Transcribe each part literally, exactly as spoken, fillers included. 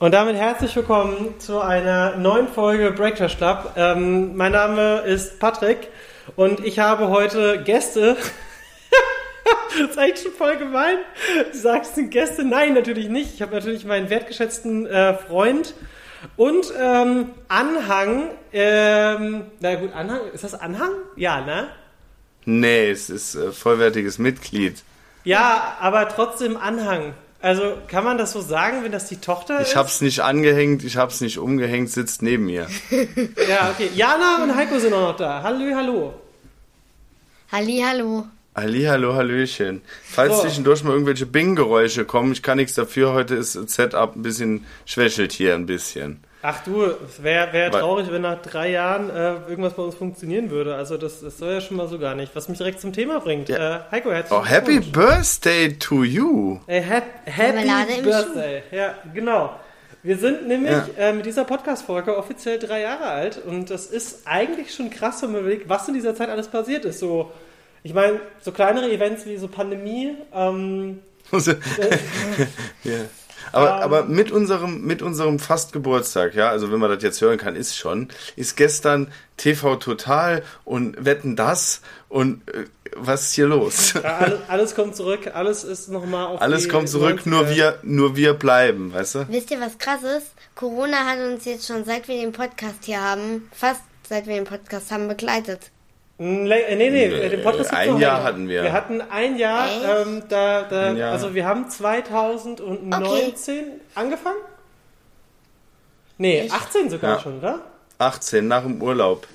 Und damit herzlich willkommen zu einer neuen Folge Break Trash Club. Ähm, mein Name ist Patrick und ich habe heute Gäste. Das ist eigentlich schon voll gemein. Du sagst, es sind Gäste. Nein, natürlich nicht. Ich habe natürlich meinen wertgeschätzten äh, Freund und ähm, Anhang. Ähm, na gut, Anhang. Ist das Anhang? Ja, ne? Nee, es ist äh, vollwertiges Mitglied. Ja, aber trotzdem Anhang. Also kann man das so sagen, wenn das die Tochter ist? Ich hab's nicht angehängt, ich hab's nicht umgehängt, sitzt neben mir. Ja, okay. Jana und Heiko sind auch noch da. Hallö, hallo. Halli, hallo. Halli, hallo, hallöchen. Falls so. Zwischendurch mal irgendwelche Bing-Geräusche kommen, ich kann nichts dafür, heute ist Setup ein bisschen, schwächelt hier ein bisschen. Ach du, es wäre wär traurig, wenn nach drei Jahren äh, irgendwas bei uns funktionieren würde. Also das, das soll ja schon mal so gar nicht. Was mich direkt zum Thema bringt. Ja. Äh, Heiko, herzlich willkommen. Oh, happy birthday to you. Äh, ha- happy Überlade birthday. Ja, genau. Wir sind nämlich ja. äh, mit dieser Podcast-Folge offiziell drei Jahre alt. Und das ist eigentlich schon krass, wenn man überlegt, was in dieser Zeit alles passiert ist. So, ich meine, so kleinere Events wie so Pandemie. Ähm, also, äh, ja. Aber, um, aber mit unserem, mit unserem Fast-Geburtstag, ja, also wenn man das jetzt hören kann, ist schon, ist gestern T V Total und Wetten, das und äh, was ist hier los? Alles, alles kommt zurück, alles ist nochmal auf Alles kommt zurück, nur wir, nur wir bleiben, weißt du? Wisst ihr, was krass ist? Corona hat uns jetzt schon, seit wir den Podcast hier haben, fast seit wir den Podcast haben, begleitet. Nee, nee, nee, den Podcast ein Jahr heute. hatten wir. Wir hatten ein Jahr, ähm, da, da, ein Jahr. Also wir haben zwanzig neunzehn okay. angefangen? Nee, Echt? achtzehn sogar ja. schon, oder? achtzehn, nach dem Urlaub.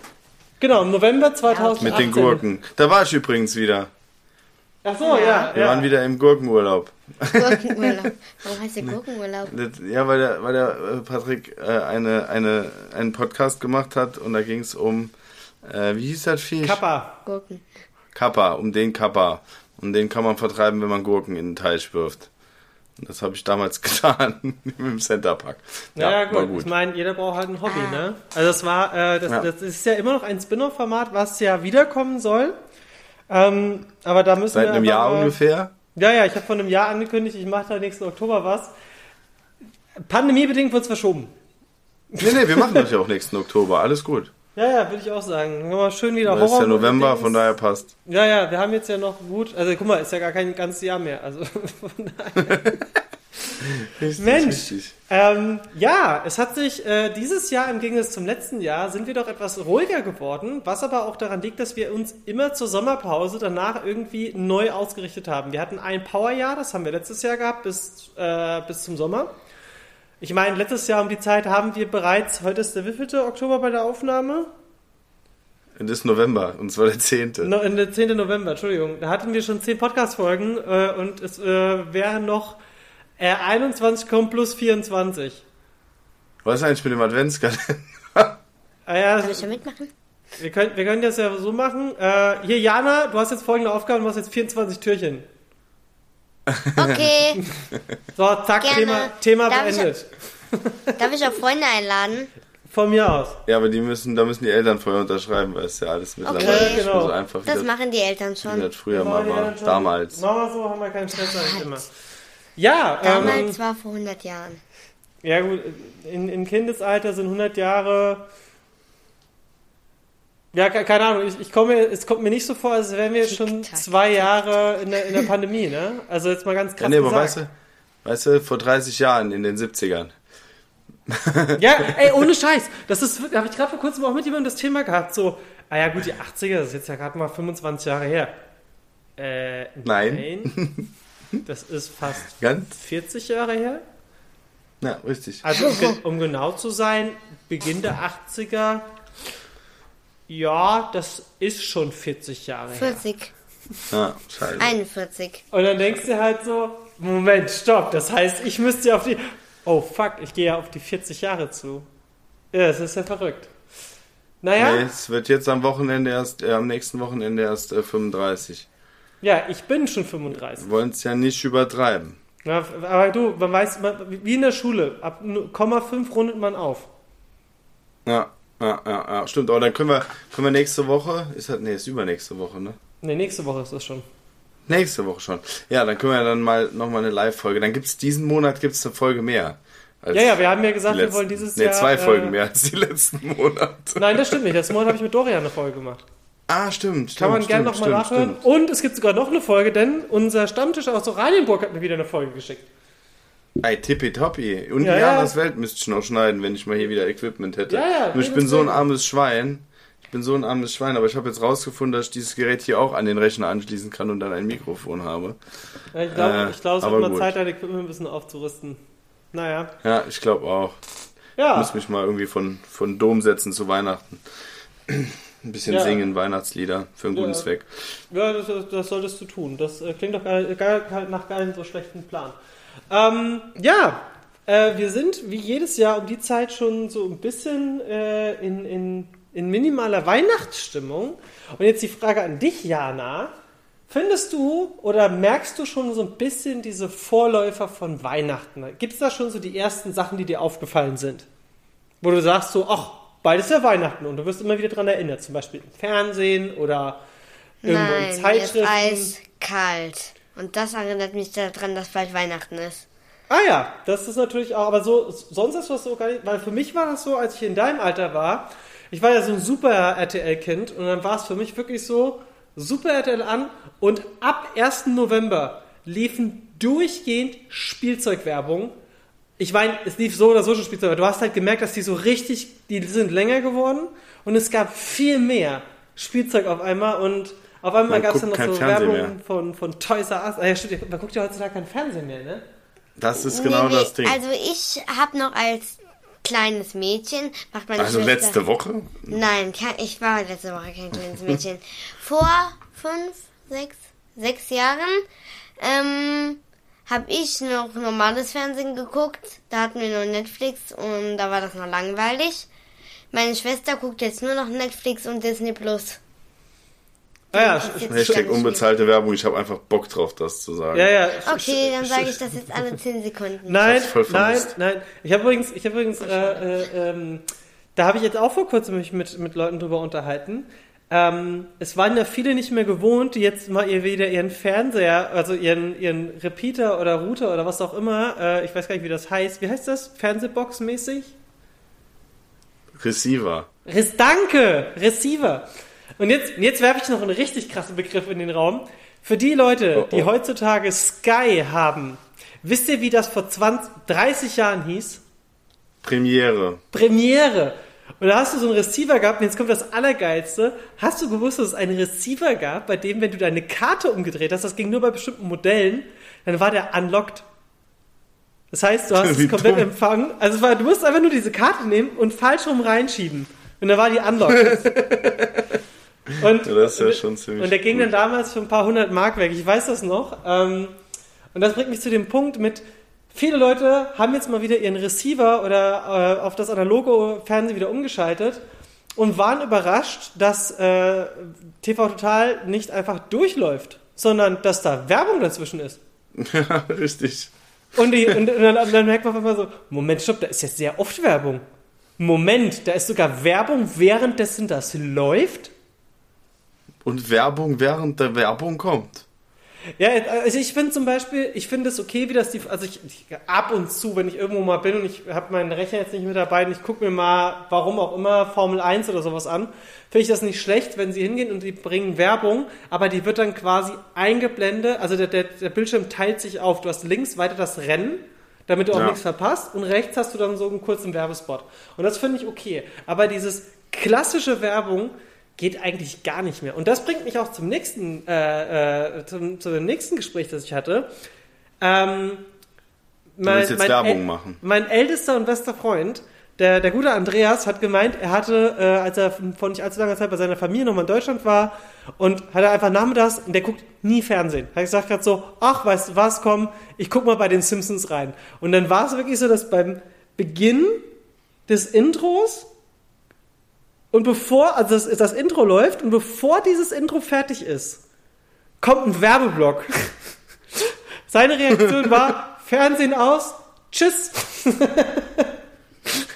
Genau, im November zweitausendachtzehn. Mit den Gurken. Da war ich übrigens wieder. Ach so, ja. ja. Wir ja. waren wieder im Gurkenurlaub. Gurkenurlaub. Warum heißt der Gurkenurlaub? Ja, weil der, weil der Patrick äh, eine, eine, einen Podcast gemacht hat und da ging es um... Wie hieß das Viech? Kappa. Gurken. Kappa, um den Kappa. Und den kann man vertreiben, wenn man Gurken in den Teich wirft. Und das habe ich damals getan, mit dem Centerpark. Ja, naja, gut. gut. Ich meine, jeder braucht halt ein Hobby, ah. ne? Also das war, äh, das, ja. das ist ja immer noch ein Spin-off-Format, was ja wiederkommen soll. Ähm, aber da müssen Seit wir... Seit einem Jahr äh, ungefähr? Ja, ja, ich habe vor einem Jahr angekündigt, ich mache da nächsten Oktober was. Pandemiebedingt wird es verschoben. Nee, nee, wir machen das ja auch nächsten Oktober, alles gut. Ja, ja, würde ich auch sagen. Mal schön wieder Horror. Ist ja November, von daher passt. Ja, ja, wir haben jetzt ja noch gut. Also guck mal, ist ja gar kein ganzes Jahr mehr. Also von daher. Richtig, Mensch, richtig. Ähm, ja, es hat sich äh, dieses Jahr im Gegensatz zum letzten Jahr sind wir doch etwas ruhiger geworden, was aber auch daran liegt, dass wir uns immer zur Sommerpause danach irgendwie neu ausgerichtet haben. Wir hatten ein Powerjahr, das haben wir letztes Jahr gehabt, bis, äh, bis zum Sommer. Ich meine, letztes Jahr um die Zeit haben wir bereits, heute ist der wievielte Oktober bei der Aufnahme? Es ist November, und zwar der zehnte No, der zehnte November, Entschuldigung. Da hatten wir schon zehn Podcast-Folgen äh, und es äh, wären noch äh, einundzwanzig kommt plus vierundzwanzig. Was ist eigentlich mit dem Adventskalender? ah, ja, Kann ich schon mitmachen? Wir können, wir können das ja so machen. Äh, hier, Jana, du hast jetzt folgende Aufgabe, du hast jetzt vierundzwanzig Türchen. Okay. So, zack, Gerne. Thema, Thema darf beendet. Ich, darf ich auch Freunde einladen? Von mir aus. Ja, aber die müssen, da müssen die Eltern vorher unterschreiben, weil es ja alles mittlerweile okay. genau. so einfach ist. Das machen die Eltern schon. Das früher das mal war, damals. Machen wir so, haben wir keinen Stress eigentlich immer. Ja, damals ähm, war vor hundert Jahren. Ja gut, in, in Kindesalter sind hundert Jahre... Ja, keine Ahnung, ich, ich komme, es kommt mir nicht so vor, als wären wir jetzt schon zwei Jahre in der, in der Pandemie, ne? Also jetzt mal ganz krass ja, nee, aber weißt du, weißt du, vor dreißig Jahren in den siebzigern. Ja, ey, ohne Scheiß. Das ist, da habe ich gerade vor kurzem auch mit jemandem das Thema gehabt, so, ah ja gut, die achtziger, das ist jetzt ja gerade mal fünfundzwanzig Jahre her. Äh, nein. nein. Das ist fast ganz? vierzig Jahre her. Na, richtig. Also um, um genau zu sein, Beginn der achtziger... Ja, das ist schon vierzig Jahre vierzig. her. vierzig. Ah, einundvierzig. Und dann denkst du halt so, Moment, stopp, das heißt, ich müsste ja auf die... Oh, fuck, ich gehe ja auf die vierzig Jahre zu. Ja, das ist ja verrückt. Naja. Nee, es wird jetzt am Wochenende erst, äh, am nächsten Wochenende erst äh, fünfunddreißig. Ja, ich bin schon fünfunddreißig. Wir wollen es ja nicht übertreiben. Ja, aber du, man weiß, man, wie in der Schule, ab null Komma fünf rundet man auf. Ja. Ja, ja, ja, stimmt. Aber dann können wir, können wir nächste Woche, ist das, nee, ist übernächste Woche, ne? Ne, nächste Woche ist das schon. Nächste Woche schon. Ja, dann können wir dann mal nochmal eine Live-Folge. Dann gibt's diesen Monat gibt's eine Folge mehr. Ja, ja, wir haben ja gesagt, letzten, wir wollen dieses nee, Jahr... Ne, zwei Folgen äh, mehr als die letzten Monate. Nein, das stimmt nicht. Letzten Monat habe ich mit Doria eine Folge gemacht. Ah, stimmt. Kann stimmt, man gerne nochmal nachhören. Stimmt. Und es gibt sogar noch eine Folge, denn unser Stammtisch aus Oranienburg hat mir wieder eine Folge geschickt. Ei, tippitoppi. Und ja, Janas ja. Welt müsste ich noch schneiden, wenn ich mal hier wieder Equipment hätte. Ja, ja, Nur ich bin so ein armes Schwein. Ich bin so ein armes Schwein, aber ich habe jetzt rausgefunden, dass ich dieses Gerät hier auch an den Rechner anschließen kann und dann ein Mikrofon habe. Ja, ich glaube, äh, glaub, es hat mal gut. Zeit, dein Equipment ein bisschen aufzurüsten. Naja. Ja, ich glaube auch. Ja. Ich muss mich mal irgendwie von, von Dom setzen zu Weihnachten. Ein bisschen ja. singen, Weihnachtslieder für einen ja. guten Zweck. Ja, das, das solltest du tun. Das klingt doch gar, gar, nach gar nicht so schlechten Plan. Ähm, ja, äh, wir sind wie jedes Jahr um die Zeit schon so ein bisschen äh, in, in, in minimaler Weihnachtsstimmung. Und jetzt die Frage an dich, Jana. Findest du oder merkst du schon so ein bisschen diese Vorläufer von Weihnachten? Gibt es da schon so die ersten Sachen, die dir aufgefallen sind? Wo du sagst so, ach, beides ist ja Weihnachten und du wirst immer wieder dran erinnert. Zum Beispiel im Fernsehen oder irgendwo Nein, in Zeitschriften. Nein, ist eiskalt. Und das erinnert mich daran, dass bald Weihnachten ist. Ah ja, das ist natürlich auch, aber so, sonst ist das so gar nicht, weil für mich war das so, als ich in deinem Alter war, ich war ja so ein super R T L-Kind und dann war es für mich wirklich so, super R T L an und ab ersten November liefen durchgehend Spielzeugwerbung. Ich meine, es lief so oder so schon Spielzeug, aber du hast halt gemerkt, dass die so richtig, die sind länger geworden und es gab viel mehr Spielzeug auf einmal und auf einmal gab es dann noch so Werbung von, von Toys R Us. Ah, ja, stimmt, man guckt ja heutzutage kein Fernsehen mehr, ne? Das ist genau nee, nee, das Ding. Also ich habe noch als kleines Mädchen... Macht meine also Schwester, letzte Woche? Nein, ich war letzte Woche kein kleines Mädchen. Vor fünf, sechs, sechs Jahren ähm, habe ich noch normales Fernsehen geguckt. Da hatten wir nur Netflix und da war das noch langweilig. Meine Schwester guckt jetzt nur noch Netflix und Disney plus. Ja, ja, Hashtag unbezahlte Werbung, ich habe einfach Bock drauf, das zu sagen. Ja, ja. Okay, dann sage ich das jetzt alle zehn Sekunden. Nein, nein, nein. Ich habe übrigens, ich hab übrigens äh, äh, ähm, da habe ich jetzt auch vor kurzem mich mit, mit Leuten drüber unterhalten. Ähm, es waren ja viele nicht mehr gewohnt, die jetzt mal ihr wieder ihren Fernseher, also ihren, ihren Repeater oder Router oder was auch immer, äh, ich weiß gar nicht, wie das heißt. Wie heißt das? Fernsehbox-mäßig? Receiver. Res, danke! Receiver. Und jetzt, jetzt werfe ich noch einen richtig krassen Begriff in den Raum. Für die Leute, oh, oh. die heutzutage Sky haben, wisst ihr, wie das vor zwanzig, dreißig Jahren hieß? Premiere. Premiere. Und da hast du so einen Receiver gehabt, und jetzt kommt das Allergeilste. Hast du gewusst, dass es einen Receiver gab, bei dem, wenn du deine Karte umgedreht hast, das ging nur bei bestimmten Modellen, dann war der unlocked. Das heißt, du hast Wie es komplett dumm. empfangen. Also du musst einfach nur diese Karte nehmen und falsch rum reinschieben. Und dann war die unlocked. Und, ja, das ist ja schon ziemlich und der ging gut. dann damals für ein paar hundert Mark weg, ich weiß das noch. Ähm, und das bringt mich zu dem Punkt mit, viele Leute haben jetzt mal wieder ihren Receiver oder äh, auf das analoge Fernsehen wieder umgeschaltet und waren überrascht, dass äh, T V Total nicht einfach durchläuft, sondern dass da Werbung dazwischen ist. Ja, richtig. Und, die, und, und dann, dann merkt man immer so, Moment, stopp, da ist jetzt sehr oft Werbung. Moment, da ist sogar Werbung, währenddessen das läuft. Und Werbung, während der Werbung kommt. Ja, also ich finde zum Beispiel, ich finde es okay, wie das die, also ich, ich ab und zu, wenn ich irgendwo mal bin und ich habe meinen Rechner jetzt nicht mit dabei und ich gucke mir mal, warum auch immer, Formel eins oder sowas an, finde ich das nicht schlecht, wenn sie hingehen und die bringen Werbung, aber die wird dann quasi eingeblendet, also der, der, der Bildschirm teilt sich auf, du hast links weiter das Rennen, damit du auch ja. nichts verpasst und rechts hast du dann so einen kurzen Werbespot. Und das finde ich okay, aber dieses klassische Werbung geht eigentlich gar nicht mehr. Und das bringt mich auch zum nächsten, äh, äh, zum, zum nächsten Gespräch, das ich hatte. Ähm, mein, du willst jetzt mein Werbung El- machen. Mein ältester und bester Freund, der, der gute Andreas, hat gemeint, er hatte, äh, als er vor nicht allzu langer Zeit bei seiner Familie nochmal in Deutschland war, und hat er einfach nachmittags, und der guckt nie Fernsehen. Hat gesagt gerade so, ach, weißt du was, komm, ich guck mal bei den Simpsons rein. Und dann war es wirklich so, dass beim Beginn des Intros und bevor, also das, das Intro läuft, und bevor dieses Intro fertig ist, kommt ein Werbeblock. Seine Reaktion war, Fernsehen aus, tschüss.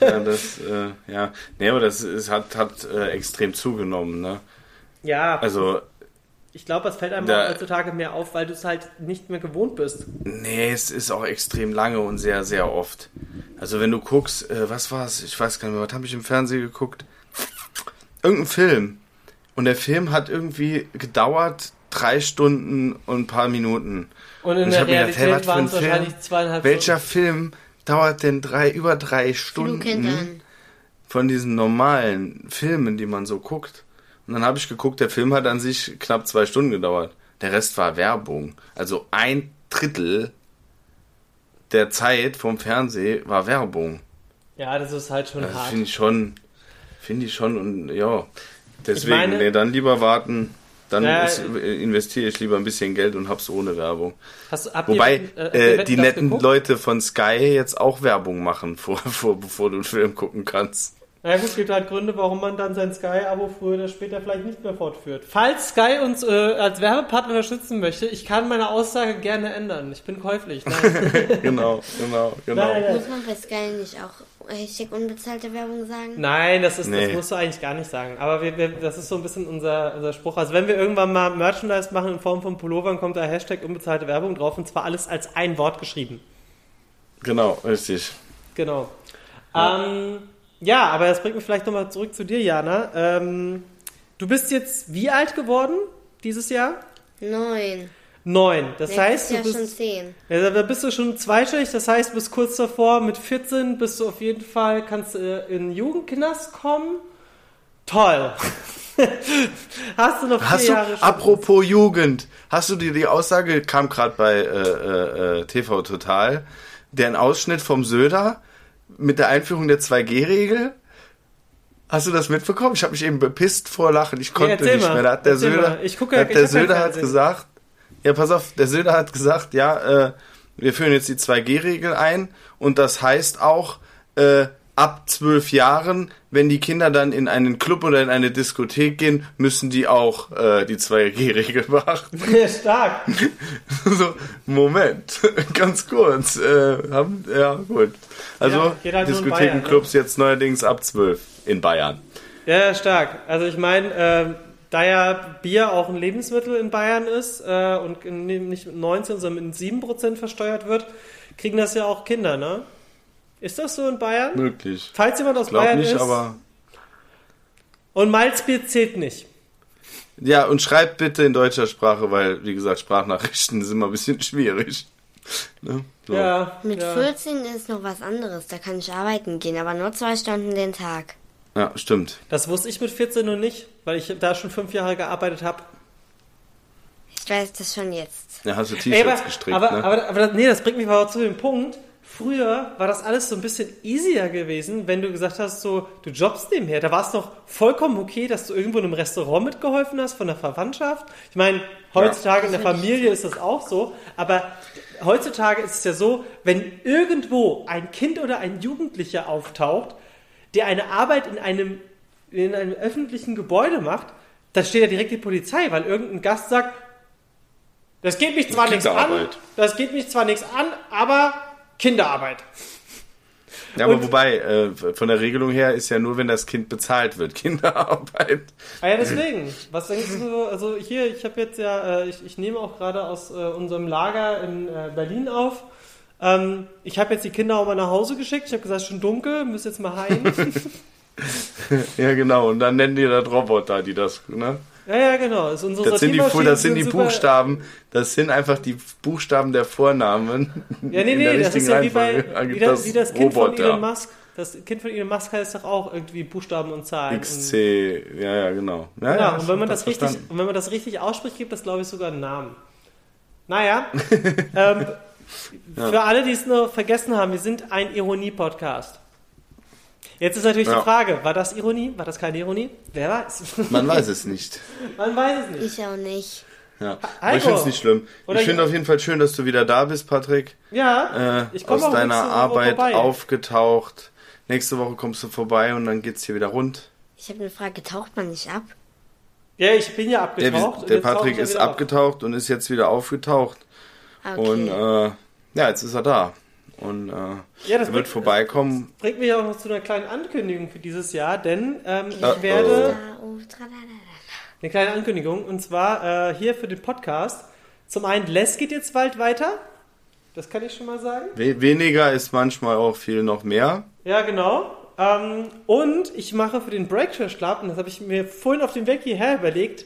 Ja, das, äh, ja. Nee, aber das ist, hat, hat äh, extrem zugenommen, ne? Ja. Also, Ich glaube, es fällt einem da, auch heutzutage mehr auf, weil du es halt nicht mehr gewohnt bist. Nee, es ist auch extrem lange und sehr, sehr oft. Also wenn du guckst, äh, was war es? Ich weiß gar nicht mehr, was habe ich im Fernsehen geguckt? Irgendein Film. Und der Film hat irgendwie gedauert drei Stunden und ein paar Minuten. Und in und der Realität gedacht, hey, waren es wahrscheinlich zweieinhalb Stunden. Welcher Film dauert denn drei, über drei Stunden von diesen normalen Filmen, die man so guckt? Und dann habe ich geguckt, der Film hat an sich knapp zwei Stunden gedauert. Der Rest war Werbung. Also ein Drittel der Zeit vom Fernsehen war Werbung. Ja, das ist halt schon das hart. Finde ich schon. Finde ich schon. Und ja, deswegen, meine, nee, dann lieber warten. Dann äh, ist, investiere ich lieber ein bisschen Geld und hab's ohne Werbung. Hast, Wobei ihr, äh, äh, die netten geguckt? Leute von Sky jetzt auch Werbung machen, vor, vor, bevor du einen Film gucken kannst. Na gut, es gibt halt Gründe, warum man dann sein Sky-Abo früher oder später vielleicht nicht mehr fortführt. Falls Sky uns äh, als Werbepartner unterstützen möchte, ich kann meine Aussage gerne ändern. Ich bin käuflich. genau, genau, genau. Nein, nein. Muss man bei Sky nicht auch richtig unbezahlte Werbung sagen? Nein, das ist, nee. Das musst du eigentlich gar nicht sagen. Aber wir, wir, das ist so ein bisschen unser, unser Spruch. Also wenn wir irgendwann mal Merchandise machen in Form von Pullovern, kommt da Hashtag unbezahlte Werbung drauf und zwar alles als ein Wort geschrieben. Genau, richtig. Genau. Ja. Ähm... Ja, aber das bringt mich vielleicht nochmal zurück zu dir, Jana. Ähm, du bist jetzt wie alt geworden dieses Jahr? Nein. Neun. Das Nächstes heißt, du Jahr bist schon zehn. Ja, da bist du schon zweistellig. Das heißt, bis kurz davor mit vierzehn bist du auf jeden Fall, kannst du äh, in den Jugendknast kommen. Toll. Hast du noch vier hast du, Jahre? Apropos Jugend, hast du dir die Aussage kam gerade bei äh, äh, T V Total, der ein Ausschnitt vom Söder? Mit der Einführung der zwei G Regel? Hast du das mitbekommen? Ich habe mich eben bepisst vor Lachen. Ich konnte ja, nicht mal. mehr. Da hat der erzähl Söder, ich gucke, hat ich der Söder hat gesagt, ja, pass auf, der Söder hat gesagt, ja, äh, wir führen jetzt die zwei G Regel ein und das heißt auch, äh, ab zwölf Jahren, wenn die Kinder dann in einen Club oder in eine Diskothek gehen, müssen die auch äh, die zwei G Regel beachten. Sehr stark. so, Moment, ganz kurz. Äh, haben, ja, gut. Also ja, Diskotheken, Clubs ne? jetzt neuerdings ab zwölf in Bayern. Ja, stark. Also ich meine, äh, da ja Bier auch ein Lebensmittel in Bayern ist äh, und nicht mit neunzehn, sondern mit sieben Prozent versteuert wird, kriegen das ja auch Kinder, ne? Ist das so in Bayern? Möglich. Falls jemand aus glaub Bayern nicht, ist. Aber und Malzbier zählt nicht. Ja, und schreibt bitte in deutscher Sprache, weil, wie gesagt, Sprachnachrichten sind immer ein bisschen schwierig. Ne? So. Ja, mit ja. vierzehn ist noch was anderes. Da kann ich arbeiten gehen, aber nur zwei Stunden den Tag. Ja, stimmt. Das wusste ich mit vierzehn noch nicht, weil ich da schon fünf Jahre gearbeitet habe. Ich weiß das schon jetzt. Ja, hast du T-Shirts gestrickt, aber, ne? Aber, aber, aber nee, das bringt mich mal zu dem Punkt. Früher war das alles so ein bisschen easier gewesen, wenn du gesagt hast, so, du jobbst nebenher. Da war es noch vollkommen okay, dass du irgendwo in einem Restaurant mitgeholfen hast von der Verwandtschaft. Ich meine, heutzutage ja. in der Familie ist das auch so. Aber heutzutage ist es ja so, wenn irgendwo ein Kind oder ein Jugendlicher auftaucht, der eine Arbeit in einem, in einem öffentlichen Gebäude macht, dann steht ja direkt die Polizei, weil irgendein Gast sagt, das geht mich zwar nichts an, das geht mich zwar nichts an, aber Kinderarbeit. Ja, aber und, wobei, äh, von der Regelung her ist ja nur, wenn das Kind bezahlt wird, Kinderarbeit. Ah ja, deswegen. Was denkst du, also hier, ich habe jetzt ja, äh, ich, ich nehme auch gerade aus äh, unserem Lager in äh, Berlin auf. Ähm, ich habe jetzt die Kinder auch mal nach Hause geschickt. Ich habe gesagt, schon dunkel, müsst jetzt mal heim. ja, genau. Und dann nennen die das Roboter, die das, ne? Ja, ja, genau. Das, unsere das sind die, das sind die super Buchstaben, das sind einfach die Buchstaben der Vornamen. Ja, nee, nee, das ist ja wie bei, wie das, wie das Kind Robot, von Elon ja. Musk. Das Kind von Elon Musk heißt doch auch irgendwie Buchstaben und Zahlen. X C, und, ja, ja, genau. Ja, genau, ja, und wenn man das, das richtig, und wenn man das richtig ausspricht, gibt das, glaube ich, sogar einen Namen. Naja, ähm, ja. für alle, die es noch vergessen haben, wir sind ein Ironie-Podcast. Jetzt ist natürlich ja. die Frage, war das Ironie? War das keine Ironie? Wer weiß? Man weiß es nicht. Man weiß es nicht. Ich auch nicht. Ja. Aber ich finde es nicht schlimm. Oder ich finde auf jeden Fall schön, dass du wieder da bist, Patrick. Ja, äh, ich komme auch nächste Woche vorbei. Aus deiner Arbeit aufgetaucht. Nächste Woche kommst du vorbei und dann geht's hier wieder rund. Ich habe eine Frage, taucht man nicht ab? Ja, ich bin ja abgetaucht. Der, der Patrick ist abgetaucht auf. und ist jetzt wieder aufgetaucht. Okay. Und äh, ja, jetzt ist er da. Und äh, ja, das er wird bringt, vorbeikommen. Das bringt mich auch noch zu einer kleinen Ankündigung für dieses Jahr, denn ähm, ich uh-oh. werde. eine kleine Ankündigung. Und zwar äh, hier für den Podcast. Zum einen, Les geht jetzt bald weiter. Das kann ich schon mal sagen. Weniger ist manchmal auch viel noch mehr. Ja, genau. Ähm, und ich mache für den Break Trash Club, und das habe ich mir vorhin auf dem Weg hierher überlegt,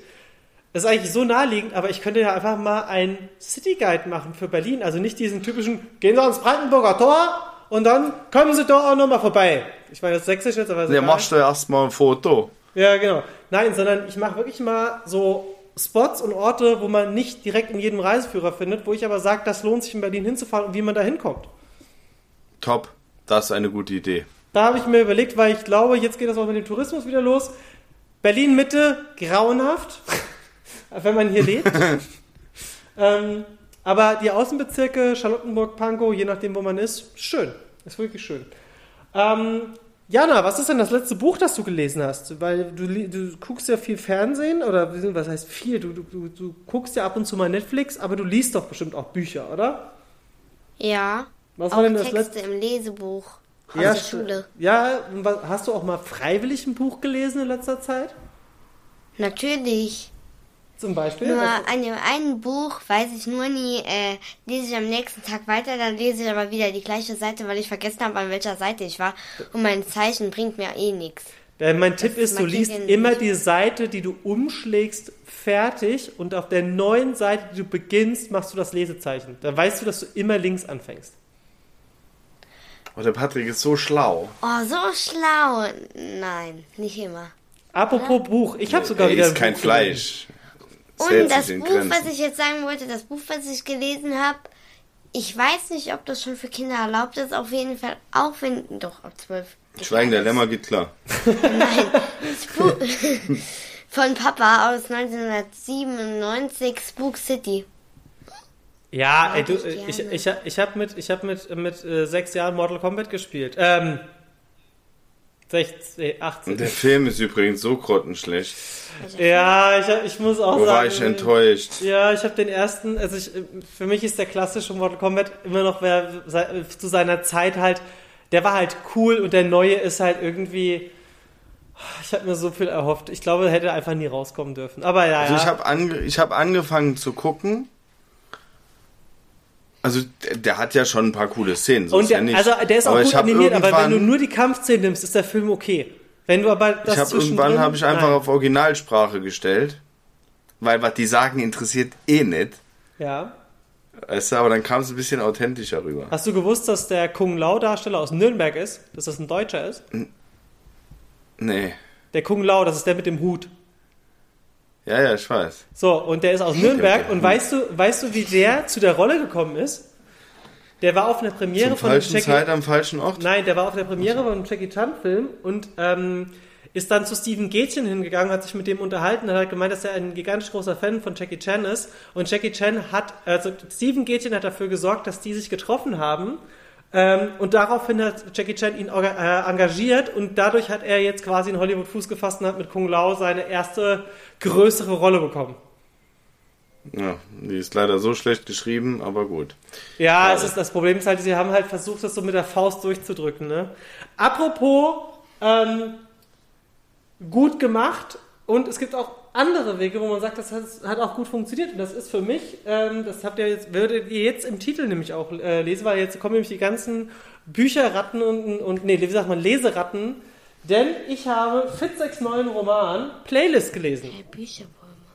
das ist eigentlich so naheliegend, aber ich könnte ja einfach mal einen City Guide machen für Berlin. Also nicht diesen typischen, gehen Sie ans Brandenburger Tor und dann kommen Sie doch auch nochmal vorbei. Ich meine, das ist sächsisch jetzt, aber... Ja, machst du erstmal ein Foto. Ja, genau. Nein, sondern ich mache wirklich mal so Spots und Orte, wo man nicht direkt in jedem Reiseführer findet, wo ich aber sage, das lohnt sich in Berlin hinzufahren und wie man da hinkommt. Top, das ist eine gute Idee. Da habe ich mir überlegt, weil ich glaube, jetzt geht das auch mit dem Tourismus wieder los. Berlin-Mitte, grauenhaft, wenn man hier lebt. ähm, aber die Außenbezirke, Charlottenburg, Pankow, je nachdem, wo man ist, schön. Ist wirklich schön. Ähm, Jana, was ist denn das letzte Buch, das du gelesen hast? Weil du, du guckst ja viel Fernsehen, oder was heißt viel? Du, du, du guckst ja ab und zu mal Netflix, aber du liest doch bestimmt auch Bücher, oder? Ja, was war auch denn das Texte letzte? Im Lesebuch. Ja, Schule. Ja, hast du auch mal freiwillig ein Buch gelesen in letzter Zeit? Natürlich. Zum Beispiel? Nur an dem einen Buch weiß ich nur nie, äh, lese ich am nächsten Tag weiter, dann lese ich aber wieder die gleiche Seite, weil ich vergessen habe, an welcher Seite ich war. Und mein Zeichen bringt mir eh nichts. Ja, mein Tipp ist, du liest immer die Seite, die du umschlägst, fertig, und auf der neuen Seite, die du beginnst, machst du das Lesezeichen. Dann weißt du, dass du immer links anfängst. Oh, der Patrick ist so schlau. Oh, so schlau. Nein, nicht immer. Apropos oder? Buch. Ich habe sogar er wieder... Er isst kein Buch Fleisch. Und das Buch, Grenzen. was ich jetzt sagen wollte, das Buch, was ich gelesen habe, ich weiß nicht, ob das schon für Kinder erlaubt ist, auf jeden Fall, auch wenn... Doch, ab zwölf. Schweigen der Lämmer geht klar. Nein. Von Papa aus neunzehnhundertsiebenundneunzig, Spook City. Ja, ey, du, ich, ich, ich habe mit, ich hab mit, mit äh, sechs Jahren Mortal Kombat gespielt. Ähm, sechzehn, achtzehn. Der Film ist übrigens so grottenschlecht. Ja, ich, ich muss auch Wo sagen... Wo war ich enttäuscht? Ja, ich habe den ersten... Also ich, für mich ist der klassische Mortal Kombat immer noch wer, zu seiner Zeit halt... Der war halt cool und der neue ist halt irgendwie... Ich habe mir so viel erhofft. Ich glaube, er hätte einfach nie rauskommen dürfen. Aber ja, also ja. Ich habe ange, ich hab angefangen zu gucken... Also, der, der hat ja schon ein paar coole Szenen, so ist ja nicht. Also, der ist auch aber gut animiert, aber wenn du nur die Kampfszenen nimmst, ist der Film okay. Wenn du aber das ich hab Irgendwann habe ich einfach nein. auf Originalsprache gestellt, weil was die sagen, interessiert eh nicht. Ja. Weißt du, aber dann kam es ein bisschen authentischer rüber. Hast du gewusst, dass der Kung Lao-Darsteller aus Nürnberg ist? Dass das ein Deutscher ist? N- nee. Der Kung Lao, das ist der mit dem Hut. Ja, ja, ich weiß. So, und der ist aus Nürnberg. Und weißt du, weißt du, wie der zu der Rolle gekommen ist? Der war auf einer Premiere Zum von dem Jackie... Zeit am falschen Ort? Nein, der war auf der Premiere von einem Jackie Chan Film und ähm, ist dann zu Steven Gätchen hingegangen, hat sich mit dem unterhalten und hat gemeint, dass er ein gigantisch großer Fan von Jackie Chan ist. Und Jackie Chan hat, also Steven Gätchen hat dafür gesorgt, dass die sich getroffen haben. Ähm, und daraufhin hat Jackie Chan ihn orga- äh, engagiert und dadurch hat er jetzt quasi in Hollywood Fuß gefasst und hat mit Kung Lao seine erste größere Rolle bekommen. Ja, die ist leider so schlecht geschrieben, aber gut. Ja, also. es ist, das Problem ist halt, sie haben halt versucht, das so mit der Faust durchzudrücken. Ne? Apropos, ähm, gut gemacht, und es gibt auch andere Wege, wo man sagt, das hat auch gut funktioniert. Und das ist für mich, ähm, das habt ihr jetzt, würdet ihr jetzt im Titel nämlich auch äh, lesen, weil jetzt kommen nämlich die ganzen Bücherratten und, und nee, wie sagt man, Leseratten. Denn ich habe Fitzeks neuen Roman Playlist gelesen. Hey, Bücherwürmer.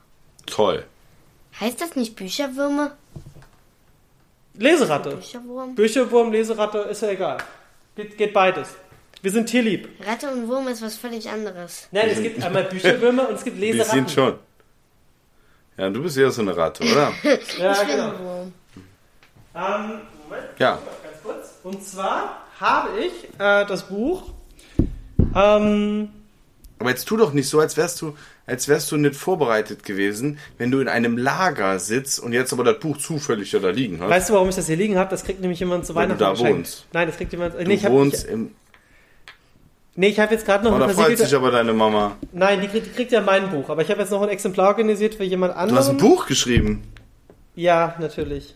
Toll. Heißt das nicht Bücherwürmer? Leseratte. Bücherwurm? Bücherwurm, Leseratte, ist ja egal. Geht, geht beides. Wir sind tierlieb. Ratte und Wurm ist was völlig anderes. Nein, es gibt einmal Bücherwürmer und es gibt Leseratten. Die sind schon. Ja, du bist eher so eine Ratte, oder? ja, ich genau. Bin Wurm. Ähm, Moment. Ja. Ganz kurz. Und zwar habe ich äh, das Buch. Ähm, Aber jetzt tu doch nicht so, als wärst du... als wärst du nicht vorbereitet gewesen, wenn du in einem Lager sitzt und jetzt aber das Buch zufällig da liegen hast. Weißt du, warum ich das hier liegen habe? Das kriegt nämlich jemand zu Weihnachten geschenkt. Wenn du da wohnst. Nein, das kriegt jemand... Du nee, ich wohnst hab, ich, im... Nee, ich habe jetzt gerade noch... Oh, da freut sich aber deine Mama. Nein, die kriegt, die kriegt ja mein Buch. Aber ich habe jetzt noch ein Exemplar organisiert für jemand anderen. Du hast ein Buch geschrieben? Ja, natürlich.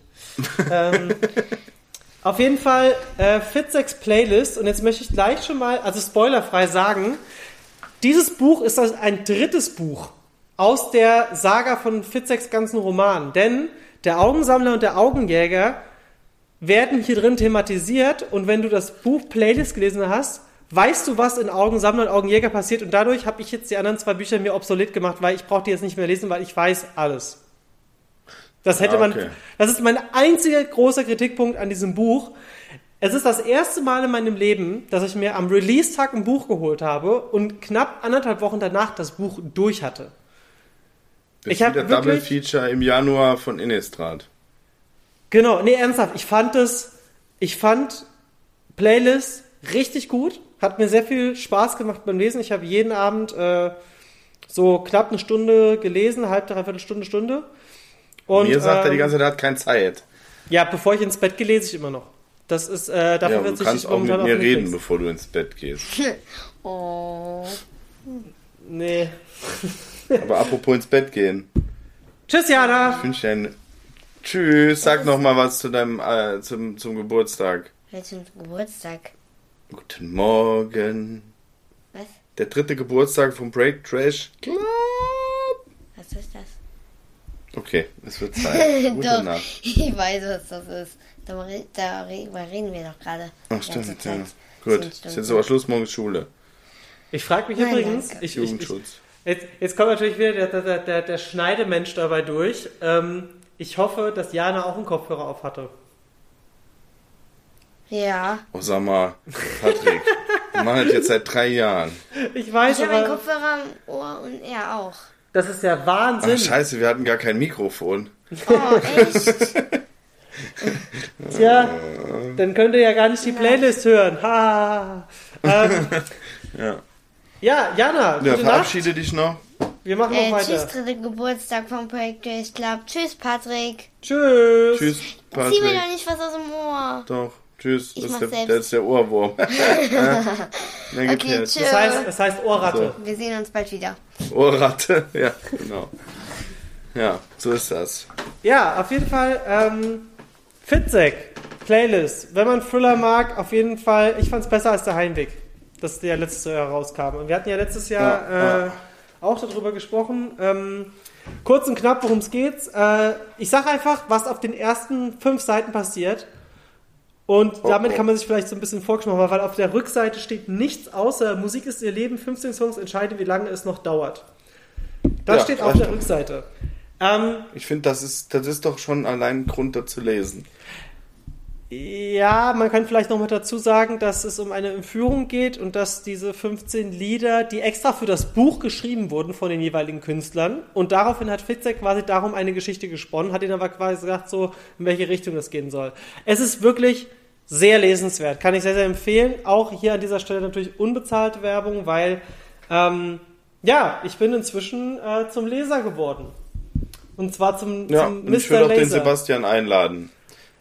ähm, auf jeden Fall äh, Fitzeks Playlist. Und jetzt möchte ich gleich schon mal, also spoilerfrei sagen... Dieses Buch ist ein drittes Buch aus der Saga von Fitzeks ganzen Roman. Denn der Augensammler und der Augenjäger werden hier drin thematisiert. Und wenn du das Buch Playlist gelesen hast, weißt du, was in Augensammler und Augenjäger passiert. Und dadurch habe ich jetzt die anderen zwei Bücher mir obsolet gemacht, weil ich brauche die jetzt nicht mehr lesen, weil ich weiß alles. Das hätte ah, okay. man. Das ist mein einziger großer Kritikpunkt an diesem Buch. Es ist das erste Mal in meinem Leben, dass ich mir am Release-Tag ein Buch geholt habe und knapp anderthalb Wochen danach das Buch durch hatte. Das ich ist wieder Double Feature im Januar von Innistrad. Genau, nee, ernsthaft. Ich fand das, ich fand Playlist richtig gut. Hat mir sehr viel Spaß gemacht beim Lesen. Ich habe jeden Abend äh, so knapp eine Stunde gelesen, halb, dreiviertel Stunde, Stunde. Und, mir sagt ähm, er die ganze Zeit, er hat keine Zeit. Ja, bevor ich ins Bett gehe, lese ich immer noch. Das ist, äh, dafür ja, wird sich nicht momentan auch mit mir reden, kriegst. Bevor du ins Bett gehst. Oh. Nee. Aber apropos ins Bett gehen. Tschüss, Jana. Ich wünsche dir einen... Tschüss. Sag nochmal was zu deinem, äh, zum, zum Geburtstag. Ja, zum Geburtstag. Guten Morgen. Was? Der dritte Geburtstag vom Break Trash Club. Was ist das? Okay, es wird Zeit. Gute doch, Nacht. Ich weiß, was das ist. Da, da reden wir doch gerade. Ach, stimmt, ja. Gut, ist jetzt aber Schluss, morgens Schule. Ich frage mich Nein, übrigens... Ich, Jugendschutz. Ich, ich, jetzt, jetzt kommt natürlich wieder der, der, der, der Schneidemensch dabei durch. Ähm, ich hoffe, dass Jana auch einen Kopfhörer auf hatte. Ja. Oh, sag mal, Patrick, wir machen das jetzt seit drei Jahren. Ich weiß, ich aber... Ich habe einen Kopfhörer im Ohr und er auch. Das ist ja Wahnsinn. Ach, scheiße, wir hatten gar kein Mikrofon. Oh, echt? Tja, dann könnt ihr ja gar nicht die Playlist hören. Ha. Ähm, ja. ja, Jana, gute ja, verabschiede Nacht. Dich noch. Wir machen äh, noch weiter. Tschüss, dritter Geburtstag vom Projekt Trash Club. Tschüss, Patrick. Tschüss. Tschüss, Patrick. Zieh mir doch nicht was aus dem Ohr. Doch, tschüss. Das ist, der, das ist der Ohrwurm. okay, tschüss. Das heißt, das heißt Ohrratte. So. Wir sehen uns bald wieder. Ohrratte, ja, genau. Ja, so ist das. Ja, auf jeden Fall... Ähm, Fitzek, Playlist. Wenn man Thriller mag, auf jeden Fall. Ich fand es besser als der Heimweg, das der letztes Jahr rauskam. Und wir hatten ja letztes Jahr ja, äh, auch darüber gesprochen. Ähm, kurz und knapp, worum es geht. Äh, ich sage einfach, was auf den ersten fünf Seiten passiert. Und okay. damit kann man sich vielleicht so ein bisschen vorgeschmacken, weil auf der Rückseite steht nichts außer Musik ist ihr Leben, fünfzehn Songs entscheiden, wie lange es noch dauert. Das ja, steht auf der Rückseite. Um, ich finde, das ist, das ist doch schon allein Grund, dazu lesen. Ja, man kann vielleicht noch mal dazu sagen, dass es um eine Entführung geht und dass diese fünfzehn Lieder, die extra für das Buch geschrieben wurden von den jeweiligen Künstlern, und daraufhin hat Fitzek quasi darum eine Geschichte gesponnen, hat ihnen aber quasi gesagt, so in welche Richtung das gehen soll. Es ist wirklich sehr lesenswert, kann ich sehr, sehr empfehlen. Auch hier an dieser Stelle natürlich unbezahlte Werbung, weil ähm, ja, ich bin inzwischen äh, zum Leser geworden. Und zwar zum, ja, zum Mister Ich würde auch Laser. Den Sebastian einladen.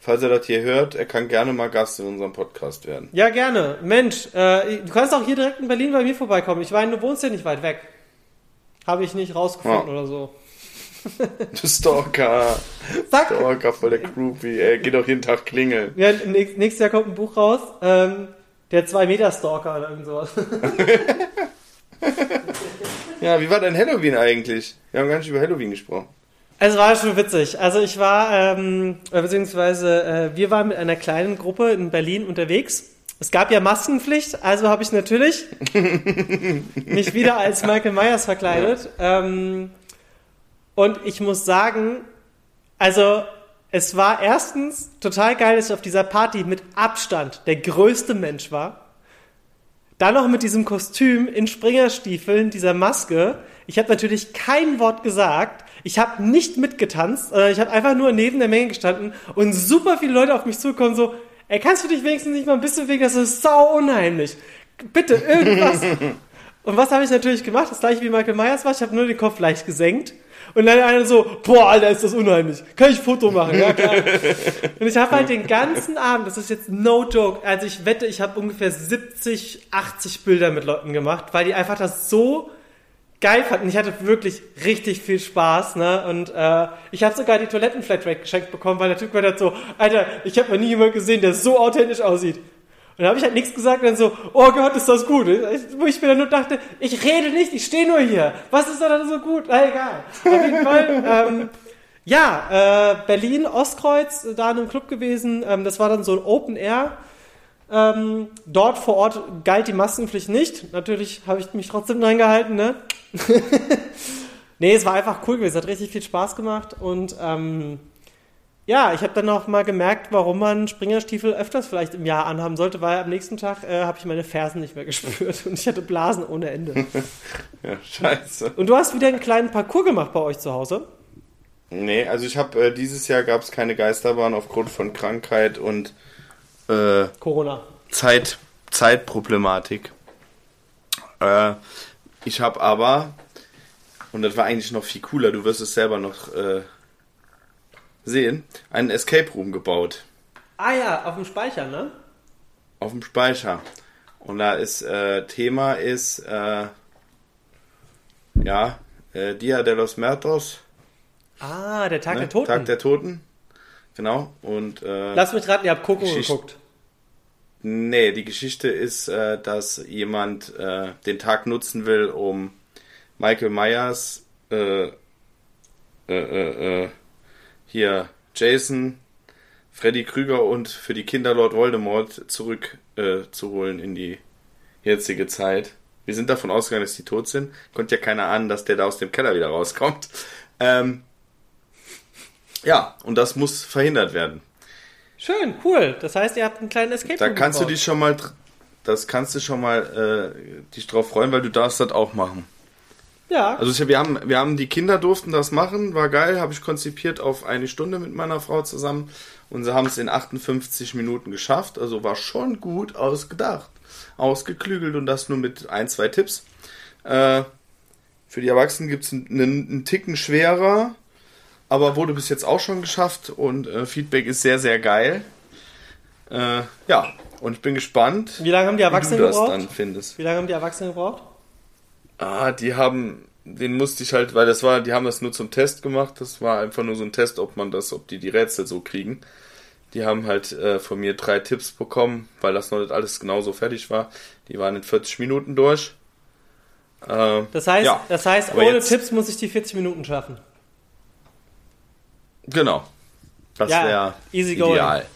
Falls er das hier hört, er kann gerne mal Gast in unserem Podcast werden. Ja, gerne. Mensch, äh, du kannst auch hier direkt in Berlin bei mir vorbeikommen. Ich meine, du wohnst ja nicht weit weg. Habe ich nicht rausgefunden ja. oder so. Du Stalker. Sag, Stalker voll der Groupie. Er geht auch jeden Tag klingeln. Ja, nächstes Jahr kommt ein Buch raus. Ähm, der zwei Meter Stalker oder irgend sowas. Ja, wie war denn Halloween eigentlich? Wir haben gar nicht über Halloween gesprochen. Es war schon witzig. Also ich war, ähm, beziehungsweise äh, wir waren mit einer kleinen Gruppe in Berlin unterwegs. Es gab ja Maskenpflicht, also habe ich natürlich mich wieder als Michael Myers verkleidet. Ja. Ähm, und ich muss sagen, also es war erstens total geil, dass ich auf dieser Party mit Abstand der größte Mensch war. Dann noch mit diesem Kostüm in Springerstiefeln, dieser Maske. Ich habe natürlich kein Wort gesagt. Ich habe nicht mitgetanzt, ich habe einfach nur neben der Menge gestanden und super viele Leute auf mich zukommen so, ey, kannst du dich wenigstens nicht mal ein bisschen wegen, das ist sau unheimlich. Bitte, irgendwas. Und was habe ich natürlich gemacht? Das gleiche wie Michael Myers war, ich habe nur den Kopf leicht gesenkt und dann einer so, boah, Alter, ist das unheimlich. Kann ich ein Foto machen? Ja, klar. Und ich habe halt den ganzen Abend, das ist jetzt no joke, also ich wette, ich habe ungefähr siebzig, achtzig Bilder mit Leuten gemacht, weil die einfach das so... geil fand. Und ich hatte wirklich richtig viel Spaß, ne? Und äh, ich habe sogar die Toiletten-Flatrate geschenkt bekommen, weil der Typ war halt so, Alter, ich habe noch nie jemanden gesehen, der so authentisch aussieht. Und da habe ich halt nichts gesagt und dann so, oh Gott, ist das gut. Wo ich mir dann nur dachte, ich rede nicht, ich stehe nur hier. Was ist da dann so gut? Na, egal. Auf jeden Fall, ähm, ja, äh, Berlin, Ostkreuz, da in einem Club gewesen. Ähm, das war dann so ein Open Air. Ähm, dort vor Ort galt die Maskenpflicht nicht. Natürlich habe ich mich trotzdem dran gehalten, ne? Nee, es war einfach cool gewesen. Hat richtig viel Spaß gemacht und ähm, ja, ich habe dann auch mal gemerkt, warum man Springerstiefel öfters vielleicht im Jahr anhaben sollte, weil am nächsten Tag äh, habe ich meine Fersen nicht mehr gespürt und ich hatte Blasen ohne Ende. Ja, scheiße. Und du hast wieder einen kleinen Parcours gemacht bei euch zu Hause? Nee, also ich habe, äh, dieses Jahr gab es keine Geisterbahn aufgrund von Krankheit und äh, Corona. Zeit, Zeitproblematik. Äh, ich habe aber, und das war eigentlich noch viel cooler, du wirst es selber noch... Äh, sehen, einen Escape Room gebaut. Ah ja, auf dem Speicher, ne? Auf dem Speicher. Und da ist, äh, Thema ist, äh, ja, äh, Dia de los Muertos. Ah, der Tag, ne? Der Toten. Tag der Toten, genau. Und, äh, lass mich raten, ihr habt Coco Geschicht- geguckt. Nee, die Geschichte ist, äh, dass jemand äh, den Tag nutzen will, um Michael Myers, äh, äh, äh, äh, hier Jason, Freddy Krüger und für die Kinder Lord Voldemort zurück äh, zu holen in die jetzige Zeit. Wir sind davon ausgegangen, dass die tot sind. Konnte ja keiner ahnen, dass der da aus dem Keller wieder rauskommt. Ähm, ja, und das muss verhindert werden. Schön, cool. Das heißt, ihr habt einen kleinen Escape Room. Da kannst gebaut. du dich schon mal, das kannst du schon mal äh, dich drauf freuen, weil du darfst das auch machen. Ja. Also wir haben, wir haben die Kinder durften das machen, war geil, habe ich konzipiert auf eine Stunde mit meiner Frau zusammen und sie haben es in achtundfünfzig Minuten geschafft, also war schon gut ausgedacht, ausgeklügelt und das nur mit ein, zwei Tipps. Äh, für die Erwachsenen gibt es einen, einen Ticken schwerer, aber wurde bis jetzt auch schon geschafft und äh, Feedback ist sehr, sehr geil. Äh, ja, und ich bin gespannt, wie lange haben die Erwachsenen wie du das gebraucht? Dann findest. Wie lange haben die Erwachsenen gebraucht? Ah, die haben, den musste ich halt, weil das war, die haben das nur zum Test gemacht, das war einfach nur so ein Test, ob man das, ob die die Rätsel so kriegen. Die haben halt äh, von mir drei Tipps bekommen, weil das noch nicht alles genauso fertig war. Die waren in vierzig Minuten durch. Äh, das heißt, ja. das heißt ohne jetzt, Tipps muss ich die vierzig Minuten schaffen. Genau. Das ja, wäre ideal.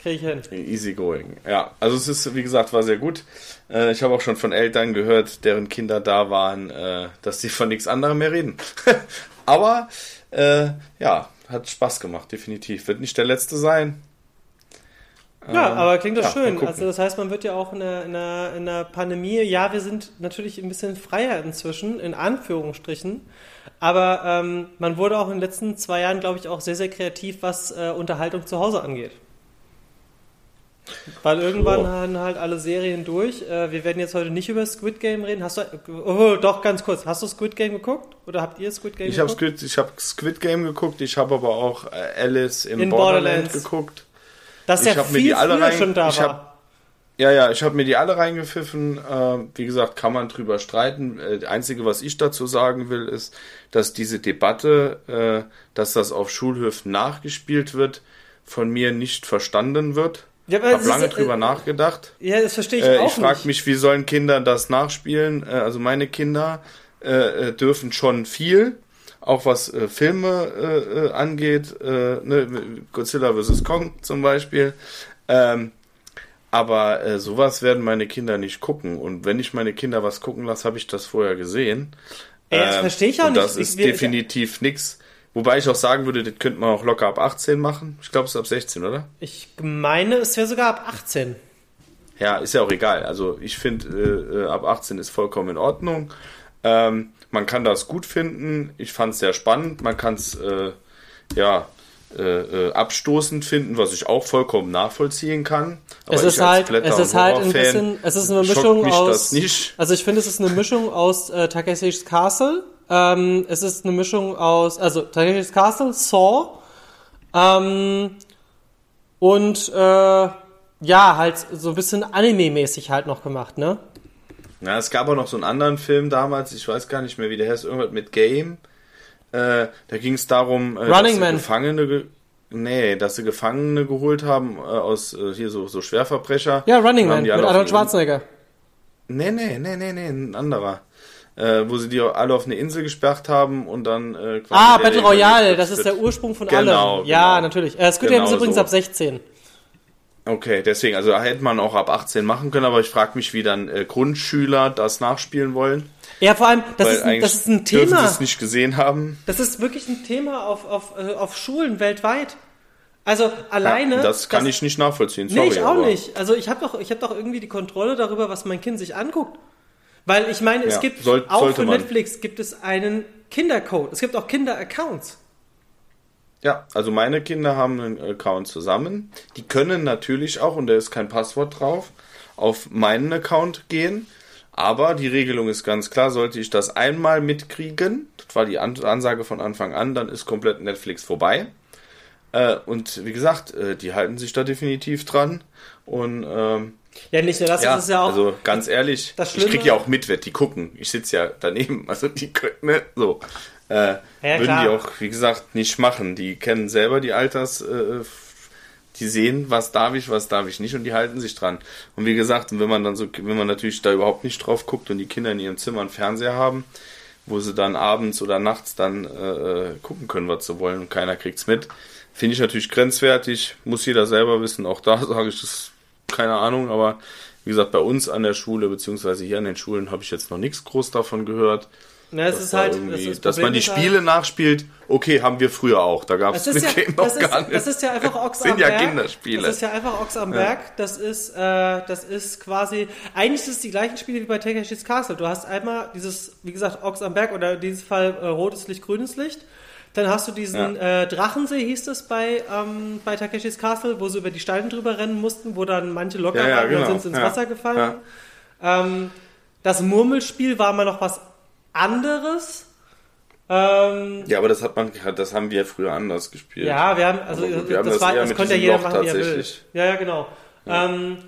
Krieg ich hin. Easy going. Ja, also es ist, wie gesagt, war sehr gut. Äh, ich habe auch schon von Eltern gehört, deren Kinder da waren, äh, dass sie von nichts anderem mehr reden. Aber, äh, ja, hat Spaß gemacht, definitiv. Wird nicht der letzte sein. Ähm, ja, aber klingt doch ja, schön. Also das heißt, man wird ja auch in einer, in einer, in einer Pandemie, ja, wir sind natürlich ein bisschen freier inzwischen, in Anführungsstrichen, aber ähm, man wurde auch in den letzten zwei Jahren, glaube ich, auch sehr, sehr kreativ, was äh, Unterhaltung zu Hause angeht. Weil irgendwann oh. haben halt alle Serien durch. Wir werden jetzt heute nicht über Squid Game reden. Hast du? Oh, doch, ganz kurz. Hast du Squid Game geguckt? Oder habt ihr Squid Game ich geguckt? Hab Squid, ich habe Squid Game geguckt. Ich habe aber auch Alice in, in Borderlands. Borderlands geguckt. Das ist ja viel früher rein, schon da ich war. Hab, ja, ja, ich habe mir die alle reingepfiffen. Wie gesagt, kann man drüber streiten. Das Einzige, was ich dazu sagen will, ist, dass diese Debatte, dass das auf Schulhöfen nachgespielt wird, von mir nicht verstanden wird. Ich ja, habe lange ist, drüber äh, nachgedacht. Ja, das verstehe ich äh, auch ich frag nicht. Ich frage mich, wie sollen Kinder das nachspielen? Äh, also meine Kinder äh, dürfen schon viel, auch was äh, Filme äh, angeht. Äh, ne, Godzilla versus. Kong zum Beispiel. Ähm, aber äh, sowas werden meine Kinder nicht gucken. Und wenn ich meine Kinder was gucken lasse, habe ich das vorher gesehen. Ey, das ähm, verstehe ich auch und nicht. Das ist ich, definitiv nichts. Wobei ich auch sagen würde, das könnte man auch locker ab achtzehn machen. Ich glaube, es ist ab sechzehn, oder? Ich meine, es wäre sogar ab achtzehn. Ja, ist ja auch egal. Also ich finde, äh, ab achtzehn ist vollkommen in Ordnung. Ähm, man kann das gut finden. Ich fand es sehr spannend. Man kann es äh, ja, äh, äh, abstoßend finden, was ich auch vollkommen nachvollziehen kann. Aber es ist halt, es ist halt ein bisschen, es ist eine Mischung aus, also ich finde, es ist eine Mischung aus äh, Takeshi's Castle. Ähm, es ist eine Mischung aus, also Takeshi's Castle, Saw ähm, und äh, ja, halt so ein bisschen Anime-mäßig halt noch gemacht, ne? Na, es gab auch noch so einen anderen Film damals, ich weiß gar nicht mehr, wie der heißt, irgendwas mit Game. Äh, da ging es darum, äh, Running Man. Gefangene... Ge- Nee, dass sie Gefangene geholt haben, äh, aus äh, hier so, so Schwerverbrecher. Ja, Running Man mit Arnold Schwarzenegger. Nee, nee, nee, nee, nee, ein anderer. Äh, wo sie die alle auf eine Insel gesperrt haben und dann... Äh, quasi ah, Battle Royale, das ist der Ursprung von allem. Genau, ja, genau. Natürlich. Äh, Squid Game genau ist übrigens so. Ab sechzehn. Okay, deswegen, also hätte man auch ab achtzehn machen können, aber ich frage mich, wie dann äh, Grundschüler das nachspielen wollen. Ja, vor allem, das, ist ein, das ist ein Thema. Dürfen sie es nicht gesehen haben. Das ist wirklich ein Thema auf, auf, auf Schulen weltweit. Also alleine... Ja, das kann das, ich nicht nachvollziehen, sorry. Nee, ich auch aber. nicht. Also ich habe doch, hab doch irgendwie die Kontrolle darüber, was mein Kind sich anguckt. Weil ich meine, es ja, gibt soll, auch für man. Netflix gibt es einen Kindercode. Es gibt auch Kinderaccounts. Ja, also meine Kinder haben einen Account zusammen. Die können natürlich auch, und da ist kein Passwort drauf, auf meinen Account gehen. Aber die Regelung ist ganz klar, sollte ich das einmal mitkriegen, das war die Ansage von Anfang an, dann ist komplett Netflix vorbei. Und wie gesagt, die halten sich da definitiv dran. Und ähm, ja, nicht nur das, ja, das ist ja auch... Also ganz ehrlich, ich kriege ja auch mit, wer die gucken. Ich sitze ja daneben, also die können... Ne, so... Äh, ja, würden klar. die auch, wie gesagt, nicht machen. Die kennen selber die Alters, äh, die sehen, was darf ich, was darf ich nicht, und die halten sich dran. Und wie gesagt, wenn man dann so, wenn man natürlich da überhaupt nicht drauf guckt und die Kinder in ihrem Zimmer einen Fernseher haben, wo sie dann abends oder nachts dann äh, gucken können, was sie wollen, und keiner kriegt's mit, finde ich natürlich grenzwertig, muss jeder selber wissen. Auch da sage ich das, keine Ahnung, aber wie gesagt, bei uns an der Schule, beziehungsweise hier an den Schulen, habe ich jetzt noch nichts groß davon gehört. Na, es ist halt, das ist dass man die Spiele halt nachspielt, okay, haben wir früher auch. Da gab es ja, noch gar nicht. Das ist ja einfach Ochs am Berg. Das sind ja Kinderspiele. Das ist ja einfach Ochs am Berg. Das ist, äh, das ist quasi, eigentlich sind es die gleichen Spiele wie bei Takeshi's Castle. Du hast einmal dieses, wie gesagt, Ochs am Berg, oder in diesem Fall äh, rotes Licht, grünes Licht. Dann hast du diesen ja. äh, Drachensee, hieß das bei, ähm, bei Takeshi's Castle, wo sie über die Steine drüber rennen mussten, wo dann manche locker ja, ja, waren, genau. und dann sind sie ins ja. Wasser gefallen. Ja. Ähm, das Murmelspiel war mal noch was anderes. Ähm, ja, aber das hat man, das haben wir früher anders gespielt. Ja, wir haben, also wir das, haben das, war, das konnte ja jeder Loch machen, wie er will. Ja, ja, genau. Ja. Ähm,